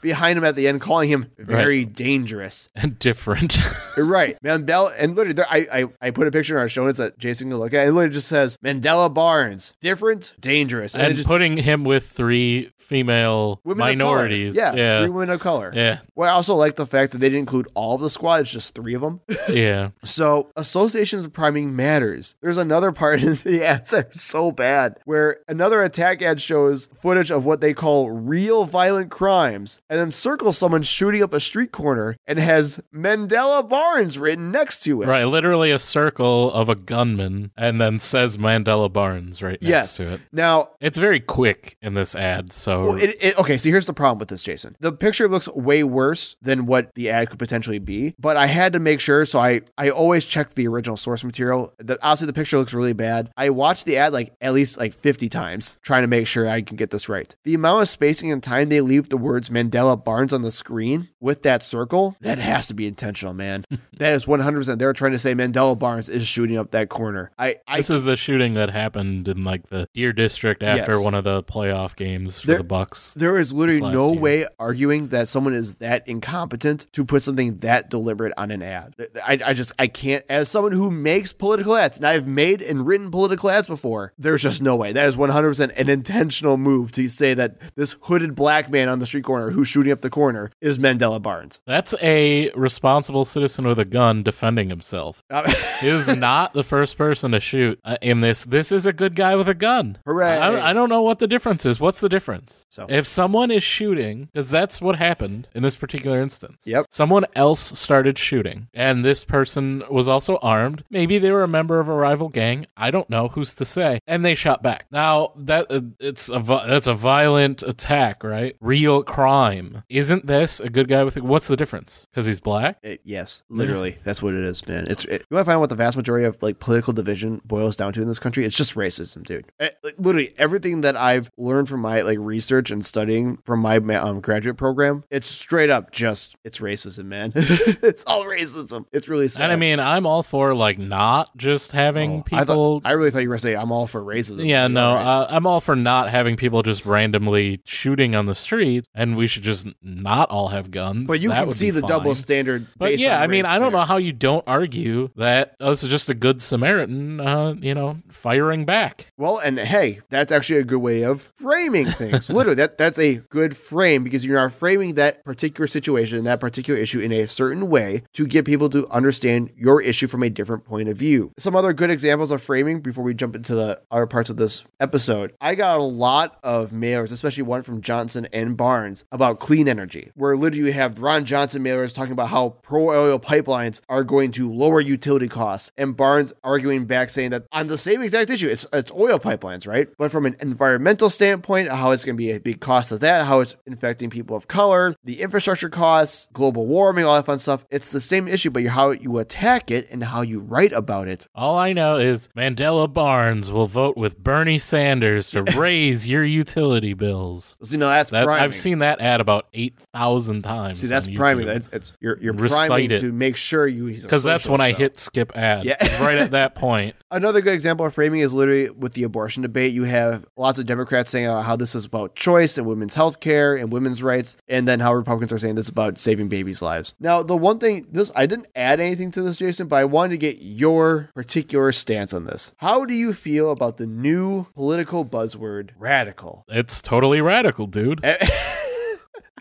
Behind him at the end, calling him very right. dangerous. And different. Right. Mandela, and literally, there, I, I I put a picture in our show notes that Jason can look at. It literally just says, Mandela Barnes, different, dangerous. And, and just, putting him with three female women minorities. Yeah, yeah, three women of color. Yeah. Well, I also like the fact that they didn't include all of the squad, it's just three of them. Yeah. So, associations of priming matters. There's another part in the ads that are so bad, where another attack ad shows footage of what they call real violent crimes, and then circles someone shooting up a street corner and has Mandela Barnes written next to it. Right, literally a circle of a gunman and then says Mandela Barnes right next yes. to it. Now, it's very quick in this ad, so... Well, it, it, okay, so here's the problem with this, Jason. The picture looks way worse than what the ad could potentially be, but I had to make sure, so I, I always checked the original source material. The, obviously, the picture looks really bad. I watched the ad like at least like fifty times, trying to make sure I can get this right. The amount of spacing and time they leave the words Mandela Mandela Barnes on the screen with that circle, that has to be intentional, man. That is one hundred percent. They're trying to say Mandela Barnes is shooting up that corner. I, I This is the shooting that happened in like the Deer District after yes. one of the playoff games for there, the Bucks. There is literally no year. way arguing that someone is that incompetent to put something that deliberate on an ad. I, I just, I can't, as someone who makes political ads, and I've made and written political ads before, there's just no way. That is one hundred percent an intentional move to say that this hooded black man on the street corner who shooting up the corner is Mandela Barnes. That's a responsible citizen with a gun defending himself. Uh, is not the first person to shoot uh, in this. This is a good guy with a gun. Hooray. I, I don't know what the difference is. What's the difference? So. If someone is shooting, because that's what happened in this particular instance. Yep. Someone else started shooting, and this person was also armed. Maybe they were a member of a rival gang. I don't know. Who's to say? And they shot back. Now, that uh, it's a, that's a violent attack, right? Real crime. crime. Isn't this a good guy with a, what's the difference? Because he's black? It, yes, literally. Mm-hmm. That's what it is, man. It's it, you want to find out what the vast majority of like political division boils down to in this country? It's just racism, dude. It, like, literally, everything that I've learned from my like research and studying from my um, graduate program, it's straight up just, it's racism, man. It's all racism. It's really sad. And I mean, I'm all for like not just having oh, people. I, thought, I really thought you were going to say, I'm all for racism. Yeah, you know, no, right? uh, I'm all for not having people just randomly shooting on the street, and we should just not all have guns. But you that can see the fine. double standard. But yeah, I mean, I don't there. know how you don't argue that oh, this is just a good Samaritan, uh, you know, firing back. Well, and hey, that's actually a good way of framing things. Literally, that that's a good frame, because you're not framing that particular situation, that particular issue in a certain way to get people to understand your issue from a different point of view. Some other good examples of framing before we jump into the other parts of this episode. I got a lot of mailers, especially one from Johnson and Barnes about clean energy, where literally you have Ron Johnson mailers talking about how pro-oil pipelines are going to lower utility costs, and Barnes arguing back saying that on the same exact issue, it's it's oil pipelines, right? But from an environmental standpoint, how it's going to be a big cost of that, how it's infecting people of color, the infrastructure costs, global warming, all that fun stuff. It's the same issue, but how you attack it and how you write about it. All I know is Mandela Barnes will vote with Bernie Sanders to raise your utility bills. See, no, that's that, priming. I've seen that ad about eight thousand times. See, that's priming. That's, that's, you're you're priming it to make sure you... Because that's when so. I hit skip ad. Yeah. Right at that point. Another good example of framing is literally with the abortion debate. You have lots of Democrats saying uh, how this is about choice and women's health care and women's rights, and then how Republicans are saying this is about saving babies' lives. Now, the one thing... this I didn't add anything to this, Jason, but I wanted to get your particular stance on this. How do you feel about the new political buzzword, radical? It's totally radical, dude.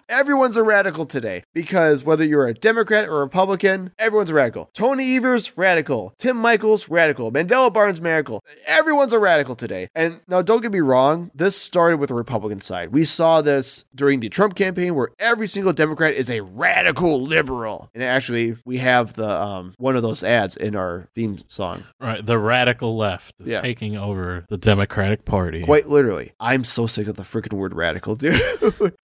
Everyone's a radical today, because whether you're a Democrat or Republican, everyone's a radical. Tony Evers, radical. Tim Michels, radical. Mandela Barnes, radical. Everyone's a radical today. And now, don't get me wrong, this started with the Republican side. We saw this during the Trump campaign, where every single Democrat is a radical liberal. And actually, we have the um, one of those ads in our theme song. Right, the radical left is yeah. taking over the Democratic Party. Quite literally. I'm so sick of the freaking word radical, dude.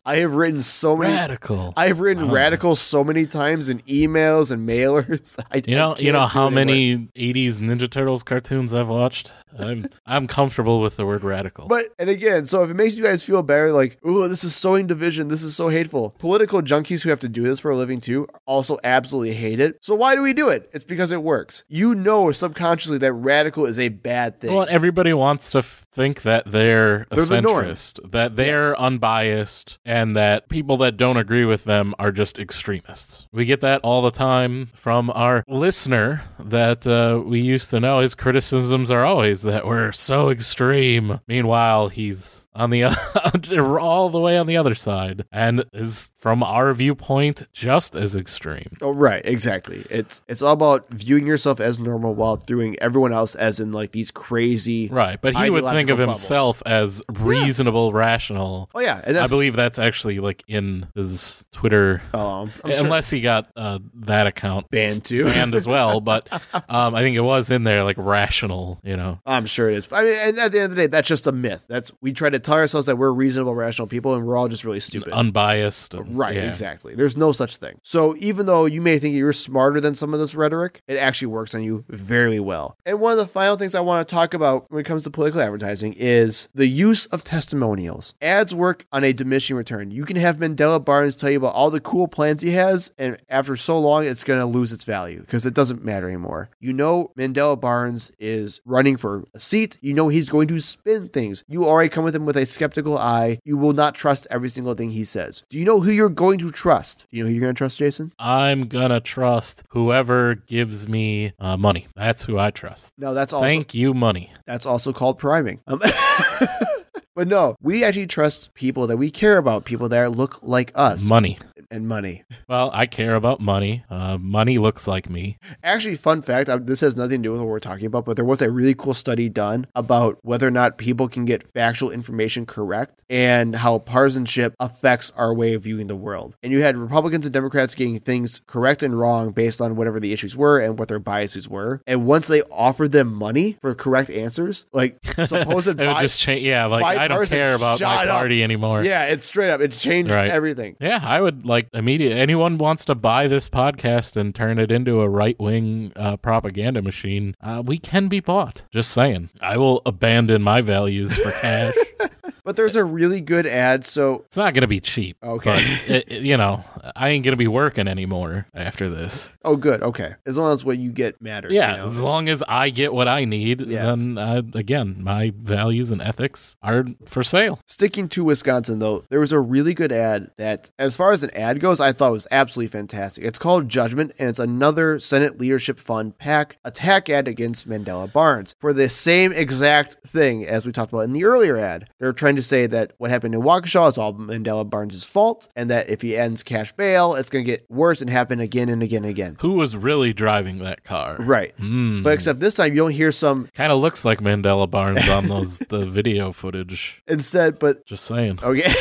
I have written so Many, radical. I've written radical know. so many times in emails and mailers. I, you know, I you know how many eighties Ninja Turtles cartoons I've watched? I'm I'm comfortable with the word radical. But, and again, so if it makes you guys feel better, like, oh, this is sowing division, this is so hateful. Political junkies who have to do this for a living too also absolutely hate it. So why do we do it? It's because it works. You know subconsciously that radical is a bad thing. Well, everybody wants to f- think that they're, they're a centrist, the that they're yes. unbiased, and that people that that don't agree with them are just extremists. We get that all the time from our listener that uh, we used to know. His criticisms are always that we're so extreme. Meanwhile, he's on the other, all the way on the other side, and is from our viewpoint just as extreme. Oh, right, exactly. It's it's all about viewing yourself as normal while viewing everyone else as in like these crazy. Right, but he would think of bubbles. himself as reasonable, yeah. rational. Oh yeah, and that's, I believe that's actually like in. His Twitter, um, unless sure. he got uh, that account banned too, banned as well. But um, I think it was in there, like rational, you know. I'm sure it is. But I mean, and at the end of the day, that's just a myth. That's we try to tell ourselves that we're reasonable, rational people, and we're all just really stupid, unbiased, and, right? Yeah. Exactly. There's no such thing. So even though you may think you're smarter than some of this rhetoric, it actually works on you very well. And one of the final things I want to talk about when it comes to political advertising is the use of testimonials. Ads work on a diminishing return. You can have Mandela Barnes tell you about all the cool plans he has, and after so long it's going to lose its value because it doesn't matter anymore. You know Mandela Barnes is running for a seat. You know he's going to spin things. You already come with him with a skeptical eye. You will not trust every single thing he says. Do you know who you're going to trust? Do you know who you're going to trust, Jason? I'm going to trust whoever gives me uh, money. That's who I trust. No, that's also... Thank you, money. That's also called priming. Um- But no, we actually trust people that we care about, people that look like us. Money. and money. Well, I care about money. Uh, money looks like me. Actually, fun fact, I, this has nothing to do with what we're talking about, but there was a really cool study done about whether or not people can get factual information correct and how partisanship affects our way of viewing the world. And you had Republicans and Democrats getting things correct and wrong based on whatever the issues were and what their biases were. And once they offered them money for correct answers, like supposed it would just change. Yeah, like I don't care about my party up. anymore. Yeah, it's straight up. It changed right. everything. Yeah, I would like immediately. Anyone wants to buy this podcast and turn it into a right wing uh, propaganda machine, uh, we can be bought. Just saying, I will abandon my values for cash. But there's a really good ad, so... It's not going to be cheap. Okay. But, it, it, you know, I ain't going to be working anymore after this. Oh, good. Okay. As long as what you get matters. Yeah, you know? As long as I get what I need, yes. then, I, again, my values and ethics are for sale. Sticking to Wisconsin, though, there was a really good ad that, as far as an ad goes, I thought was absolutely fantastic. It's called Judgment, and it's another Senate Leadership Fund PAC attack ad against Mandela Barnes for the same exact thing as we talked about in the earlier ad. They're trying to say that what happened in Waukesha is all Mandela Barnes' fault, and that if he ends cash bail, it's going to get worse and happen again and again and again. Who was really driving that car? Right. Mm. But except this time, you don't hear some... Kind of looks like Mandela Barnes on those the video footage. Instead, but... Just saying. Okay.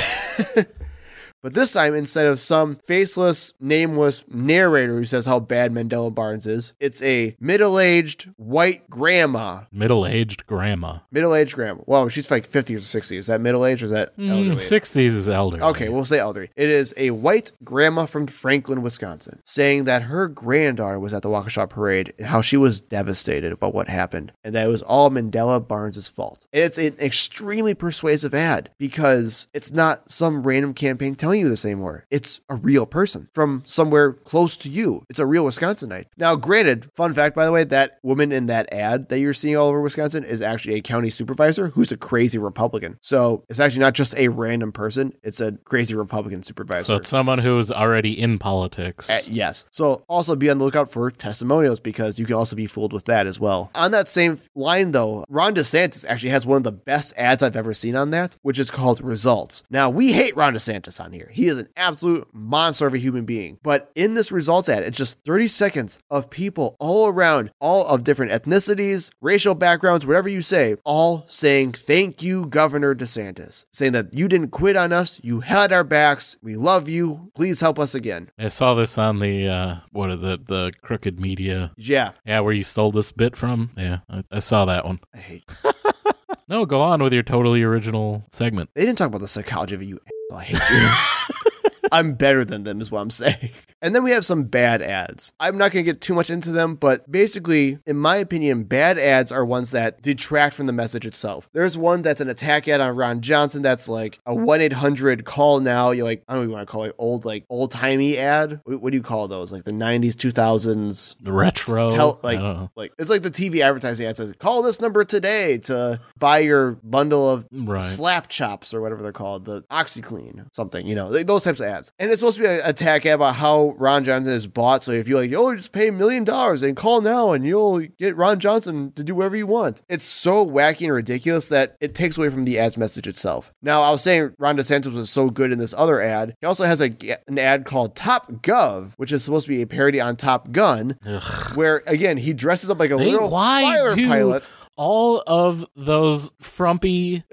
But this time, instead of some faceless, nameless narrator who says how bad Mandela Barnes is, it's a middle-aged white grandma. Middle-aged grandma. Middle-aged grandma. Well, she's like fifty or sixty. Is that middle-aged or is that elderly? sixties is elderly. Okay, we'll say elderly. It is a white grandma from Franklin, Wisconsin, saying that her granddaughter was at the Waukesha Parade and how she was devastated about what happened and that it was all Mandela Barnes' fault. And it's an extremely persuasive ad because it's not some random campaign telling you this anymore. It's a real person from somewhere close to you. It's a real Wisconsinite. Now, granted, fun fact, by the way, that woman in that ad that you're seeing all over Wisconsin is actually a county supervisor who's a crazy Republican. So it's actually not just a random person. It's a crazy Republican supervisor. So it's someone who is already in politics. Uh, yes. So also be on the lookout for testimonials because you can also be fooled with that as well. On that same line, though, Ron DeSantis actually has one of the best ads I've ever seen on that, which is called Results. Now, we hate Ron DeSantis on here. He is an absolute monster of a human being. But in this results ad, it's just thirty seconds of people all around, all of different ethnicities, racial backgrounds, whatever you say, all saying, thank you, Governor DeSantis, saying that you didn't quit on us. You had our backs. We love you. Please help us again. I saw this on the, uh, what are the, the crooked media. Yeah. Yeah. Where you stole this bit from. Yeah. I, I saw that one. I hate it. No, go on with your totally original segment. They didn't talk about the psychology of you. I hate you. I'm better than them is what I'm saying. And then we have some bad ads. I'm not going to get too much into them, but basically, in my opinion, bad ads are ones that detract from the message itself. There's one that's an attack ad on Ron Johnson that's like a one eight hundred call now. You're like, I don't know what you want to call it, old, like old-timey ad. What, what do you call those? Like the nineties, two thousands. The retro. Tell, like, I don't know. Like, it's like the T V advertising ad says, call this number today to buy your bundle of right. slap chops or whatever they're called, the OxyClean, something, you know, like those types of ads. And it's supposed to be an attack ad about how Ron Johnson is bought. So if you're like, oh, just pay a million dollars and call now and you'll get Ron Johnson to do whatever you want. It's so wacky and ridiculous that it takes away from the ad's message itself. Now, I was saying Ron DeSantis was so good in this other ad. He also has a, an ad called Top Gov, which is supposed to be a parody on Top Gun, Ugh. where, again, he dresses up like a they little fighter pilot. All of those frumpy...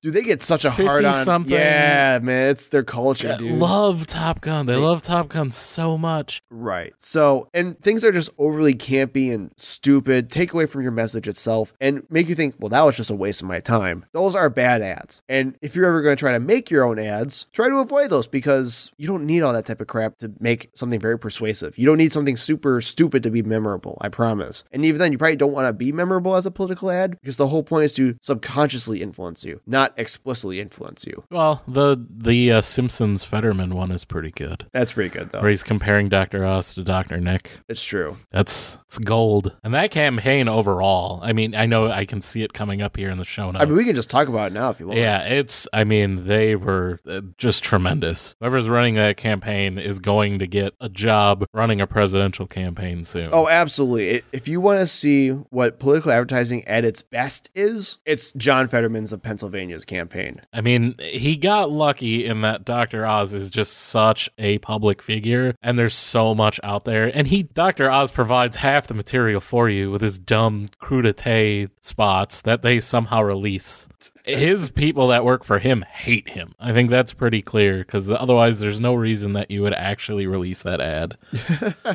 Dude, they get such a hard on... Something. Yeah, man, it's their culture, I dude. love Top Gun. They, they love Top Gun so much. Right. So, and things are just overly campy and stupid, take away from your message itself, and make you think, well, that was just a waste of my time. Those are bad ads. And if you're ever going to try to make your own ads, try to avoid those because you don't need all that type of crap to make something very persuasive. You don't need something super stupid to be memorable, I promise. And even then, you probably don't want to be memorable as a political ad because the whole point is to subconsciously influence you, not explicitly influence you. Well, the the uh, Simpsons Fetterman one is pretty good. That's pretty good, though. Where he's comparing Doctor Oz to Doctor Nick. It's true. That's it's gold. And that campaign overall, I mean, I know I can see it coming up here in the show notes. I mean, we can just talk about it now if you want. Yeah, it's, I mean, they were just tremendous. Whoever's running that campaign is going to get a job running a presidential campaign soon. Oh, absolutely. If you want to see what political advertising ad at its best is, it's John Fetterman's of Pennsylvania's campaign. I mean, he got lucky in that Doctor Oz is just such a public figure, and there's so much out there. And he, Doctor Oz, provides half the material for you with his dumb crudité spots that they somehow release. His people that work for him hate him. I think that's pretty clear, because otherwise there's no reason that you would actually release that ad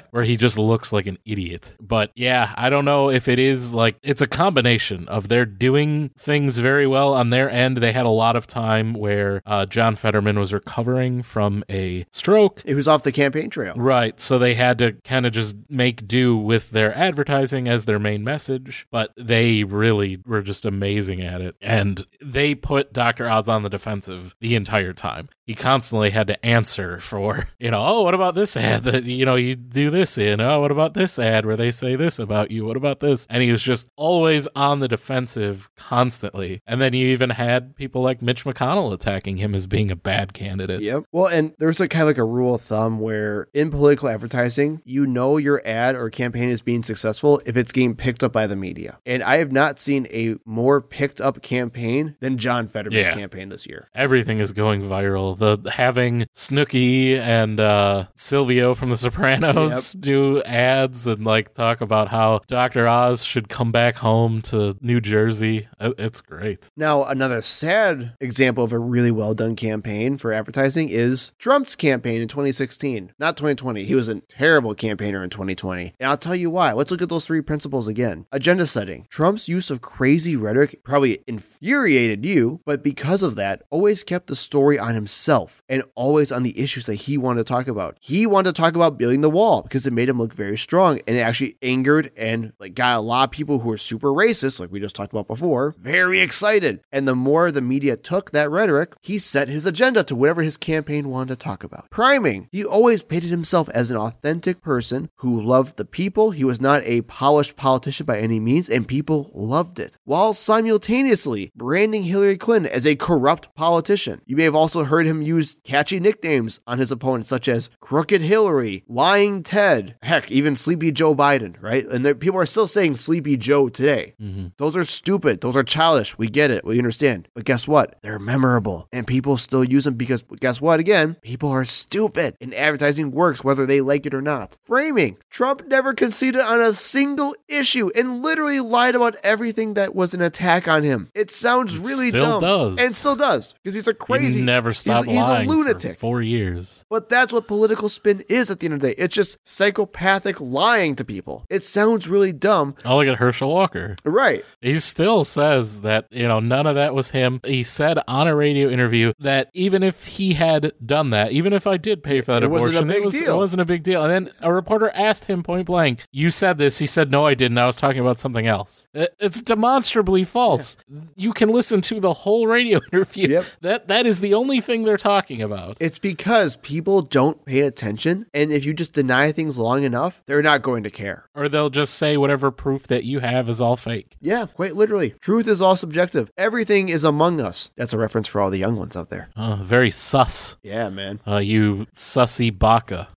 where he just looks like an idiot. But yeah, I don't know if it is like, it's a combination of they're doing things very well on their end. They had a lot of time where uh, John Fetterman was recovering from a stroke. He was off the campaign trail. Right. So they had to kind of just make do with their advertising as their main message. But they really were just amazing at it. And they put Doctor Oz on the defensive the entire time. He constantly had to answer for, you know, oh, what about this ad that, you know, you do this in? Oh, what about this ad where they say this about you? What about this? And he was just always on the defensive constantly. And then you even had people like Mitch McConnell attacking him as being a bad candidate. Yep. Well, and there's like kind of like a rule of thumb where in political advertising, you know your ad or campaign is being successful if it's getting picked up by the media. And I have not seen a more picked up campaign than John Fetterman's yeah. campaign this year. Everything is going viral. The having Snooki and uh, Silvio from The Sopranos yep. do ads and like talk about how Doctor Oz should come back home to New Jersey. It's great. Now, another sad example of a really well done campaign for advertising is Trump's campaign in twenty sixteen, not twenty twenty. He was a terrible campaigner in twenty twenty. And I'll tell you why. Let's look at those three principles again. Agenda setting. Trump's use of crazy rhetoric probably infuriated you, but because of that, always kept the story on himself. Self and always on the issues that he wanted to talk about. He wanted to talk about building the wall because it made him look very strong, and it actually angered and like got a lot of people who are super racist, like we just talked about before, very excited. And the more the media took that rhetoric, he set his agenda to whatever his campaign wanted to talk about. Priming. He always painted himself as an authentic person who loved the people. He was not a polished politician by any means, and people loved it. While simultaneously branding Hillary Clinton as a corrupt politician. You may have also heard him use catchy nicknames on his opponents, such as Crooked Hillary, Lying Ted, heck, even Sleepy Joe Biden, right? And there, people are still saying Sleepy Joe today. Mm-hmm. Those are stupid. Those are childish. We get it. We understand. But guess what? They're memorable, and people still use them because guess what? Again, people are stupid, and advertising works whether they like it or not. Framing. Trump never conceded on a single issue and literally lied about everything that was an attack on him. It sounds really it still dumb. Does. And still does, because he's a crazy... He never stopped. He's, he's a lunatic. For four years. But that's what political spin is at the end of the day. It's just psychopathic lying to people. It sounds really dumb. Oh, look at Herschel Walker. Right. He still says that, you know, none of that was him. He said on a radio interview that even if he had done that, even if I did pay for that it abortion, wasn't a big it, was, deal. it wasn't a big deal. And then a reporter asked him point blank, you said this. He said, no, I didn't. I was talking about something else. It's demonstrably false. Yeah. You can listen to the whole radio interview. Yep. That That is the only thing they're talking about. It's because people don't pay attention, and if you just deny things long enough, they're not going to care. Or they'll just say whatever proof that you have is all fake. Yeah, quite literally. Truth is all subjective. Everything is among us. That's a reference for all the young ones out there. Uh, very sus. Yeah, man. Uh, you sussy baka.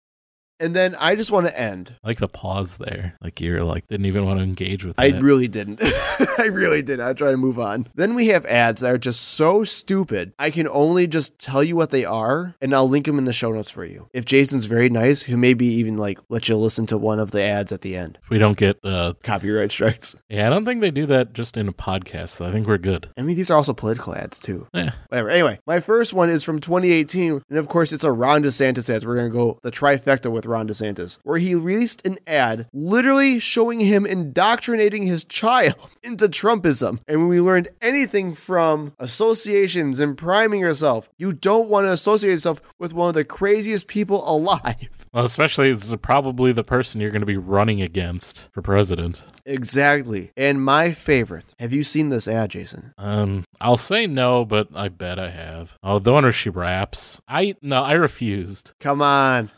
And then I just want to end. I like the pause there. Like you're like, didn't even want to engage with that. I really didn't. I really didn't. I try to move on. Then we have ads that are just so stupid. I can only just tell you what they are, and I'll link them in the show notes for you. If Jason's very nice, who maybe even like let you listen to one of the ads at the end. We don't get uh, copyright strikes. Yeah, I don't think they do that just in a podcast. So I think we're good. I mean, these are also political ads too. Yeah. Whatever. Anyway, my first one is from twenty eighteen. And of course, it's a Ron DeSantis ad. We're going to go the trifecta with Ron DeSantis, where he released an ad literally showing him indoctrinating his child into Trumpism. And when we learned anything from associations and priming yourself, you don't want to associate yourself with one of the craziest people alive. Well, especially it's probably the person you're going to be running against for president. Exactly. And my favorite. Have you seen this ad, Jason? Um, I'll say no, but I bet I have. Oh, the one where she raps. I, no, I refused. Come on.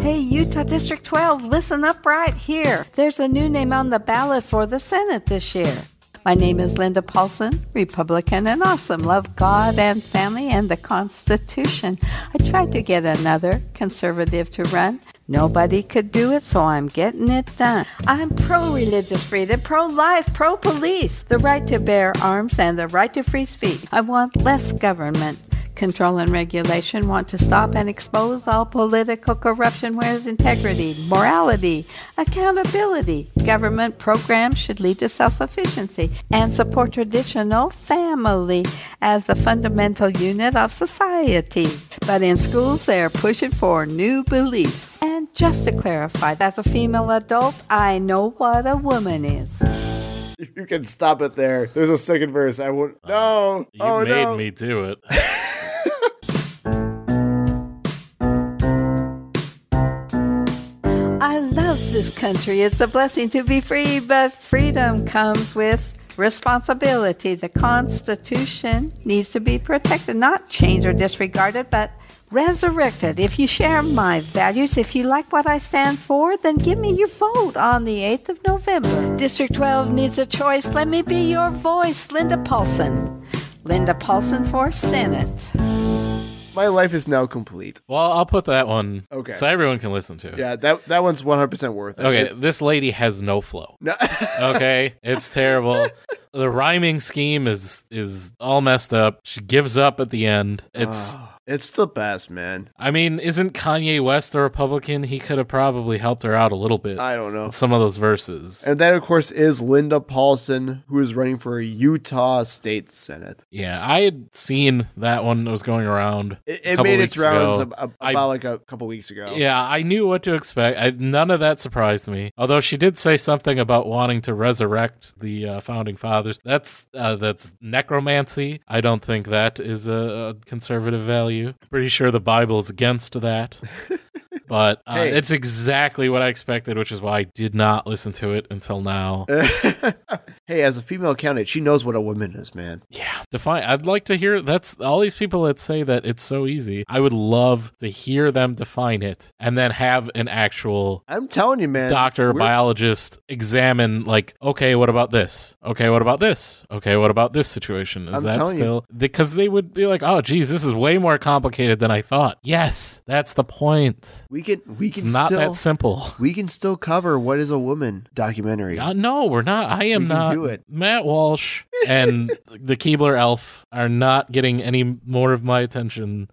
Hey, Utah District twelve, listen up right here. There's a new name on the ballot for the Senate this year. My name is Linda Paulson, Republican and awesome. Love God and family and the Constitution. I tried to get another conservative to run. Nobody could do it, so I'm getting it done. I'm pro-religious freedom, pro-life, pro-police, the right to bear arms and the right to free speech. I want less government control and regulation, want to stop and expose all political corruption. Where's integrity, morality, accountability? Government programs should lead to self-sufficiency and support traditional family as the fundamental unit of society. But in schools, they are pushing for new beliefs. And just to clarify, as a female adult, I know what a woman is. You can stop it there. There's a second verse. I won't. No. You oh, made no. me do it. This country, it's a blessing to be free, but freedom comes with responsibility. The Constitution needs to be protected, not changed or disregarded, but resurrected. If you share my values, if you like what I stand for, then give me your vote on the eighth of November. District twelve needs a choice. Let me be your voice. Linda Paulson. Linda Paulson for Senate. My life is now complete. Well, I'll put that one okay, so everyone can listen to it. Yeah, that that one's one hundred percent worth it. Okay, it, this lady has no flow. No. Okay, it's terrible. The rhyming scheme is is all messed up. She gives up at the end. It's oh, it's the best, man. I mean, isn't Kanye West a Republican? He could have probably helped her out a little bit. I don't know. Some of those verses. And that, of course, is Linda Paulson, who is running for Utah State Senate. Yeah, I had seen that one that was going around. It, it made its rounds ab- ab- I, about like a couple weeks ago. Yeah, I knew what to expect. I, none of that surprised me. Although she did say something about wanting to resurrect the uh, Founding Fathers. That's uh, that's necromancy. I don't think that is a, a conservative value. Pretty sure the Bible is against that. But uh, hey. It's exactly what I expected, which is why I did not listen to it until now. Hey, as a female candidate, she knows what a woman is, man. Yeah. Define. I'd like to hear, that's all these people that say that it's so easy. I would love to hear them define it and then have an actual I'm telling you, man, doctor, we're... biologist examine like, okay, what about this? Okay, what about this? Okay, what about this situation? Is I'm that still? Because they would be like, oh, geez, this is way more complicated than I thought. Yes, that's the point. We can, we can. It's not still, that simple. We can still cover What Is a Woman documentary. Uh, no, we're not. I am we not. Do it. Matt Walsh and the Keebler Elf are not getting any more of my attention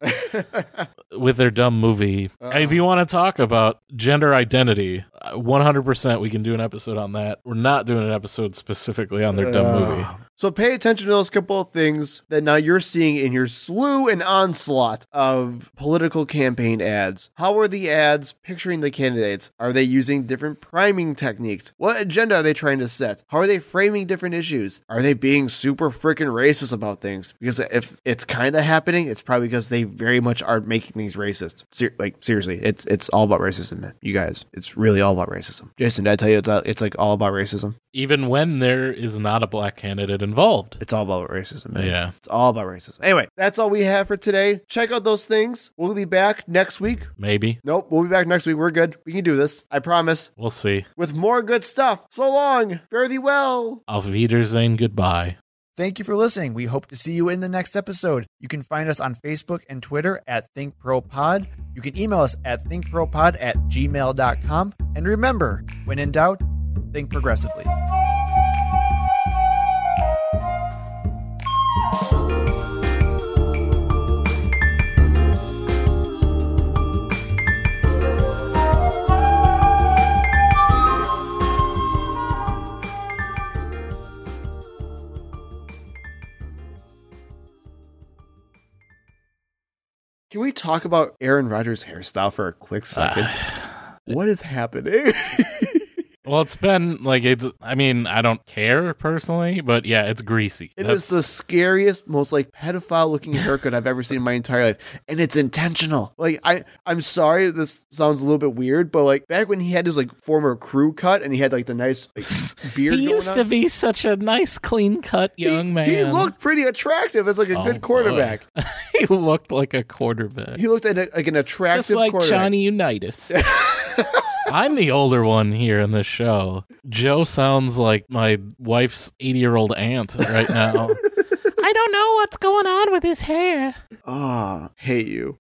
with their dumb movie. Uh, if you want to talk about gender identity, one hundred percent we can do an episode on that. We're not doing an episode specifically on their uh, dumb movie. So pay attention to those couple of things that now you're seeing in your slew and onslaught of political campaign ads. How are the ads picturing the candidates? Are they using different priming techniques? What agenda are they trying to set? How are they framing different issues? Are they being super freaking racist about things? Because if it's kind of happening, it's probably because they very much are making things racist. Ser- like, seriously, it's it's all about racism, man. You guys, it's really all about racism. Jason, did I tell you it's, all, it's like all about racism? Even when there is not a black candidate involved. It's all about racism, man. Yeah. It's all about racism. Anyway, that's all we have for today. Check out those things. We'll be back next week. Maybe. Nope. We'll be back next week. We're good. We can do this. I promise. We'll see. With more good stuff. So long. Fare thee well. Auf Wiedersehen. Goodbye. Thank you for listening. We hope to see you in the next episode. You can find us on Facebook and Twitter at ThinkProPod. You can email us at thinkpropod at gmail dot com. And remember, when in doubt, think progressively. Can we talk about Aaron Rodgers' hairstyle for a quick second? Uh, what is happening? Well, it's been like, it's, I mean, I don't care personally, but yeah, it's greasy. It That's... is the scariest, most like pedophile looking haircut I've ever seen in my entire life. And it's intentional. Like, I, I'm sorry, this sounds a little bit weird, but like back when he had his like former crew cut and he had like the nice like, beard He used going on, to be such a nice clean cut young he, man. He looked pretty attractive as like a oh, good quarterback. He looked like a quarterback. He looked like, a, like an attractive Just like quarterback. Johnny Unitas. I'm the older one here in this show. Joe sounds like my wife's eighty-year-old aunt right now. I don't know what's going on with his hair. Ah, oh, hate you.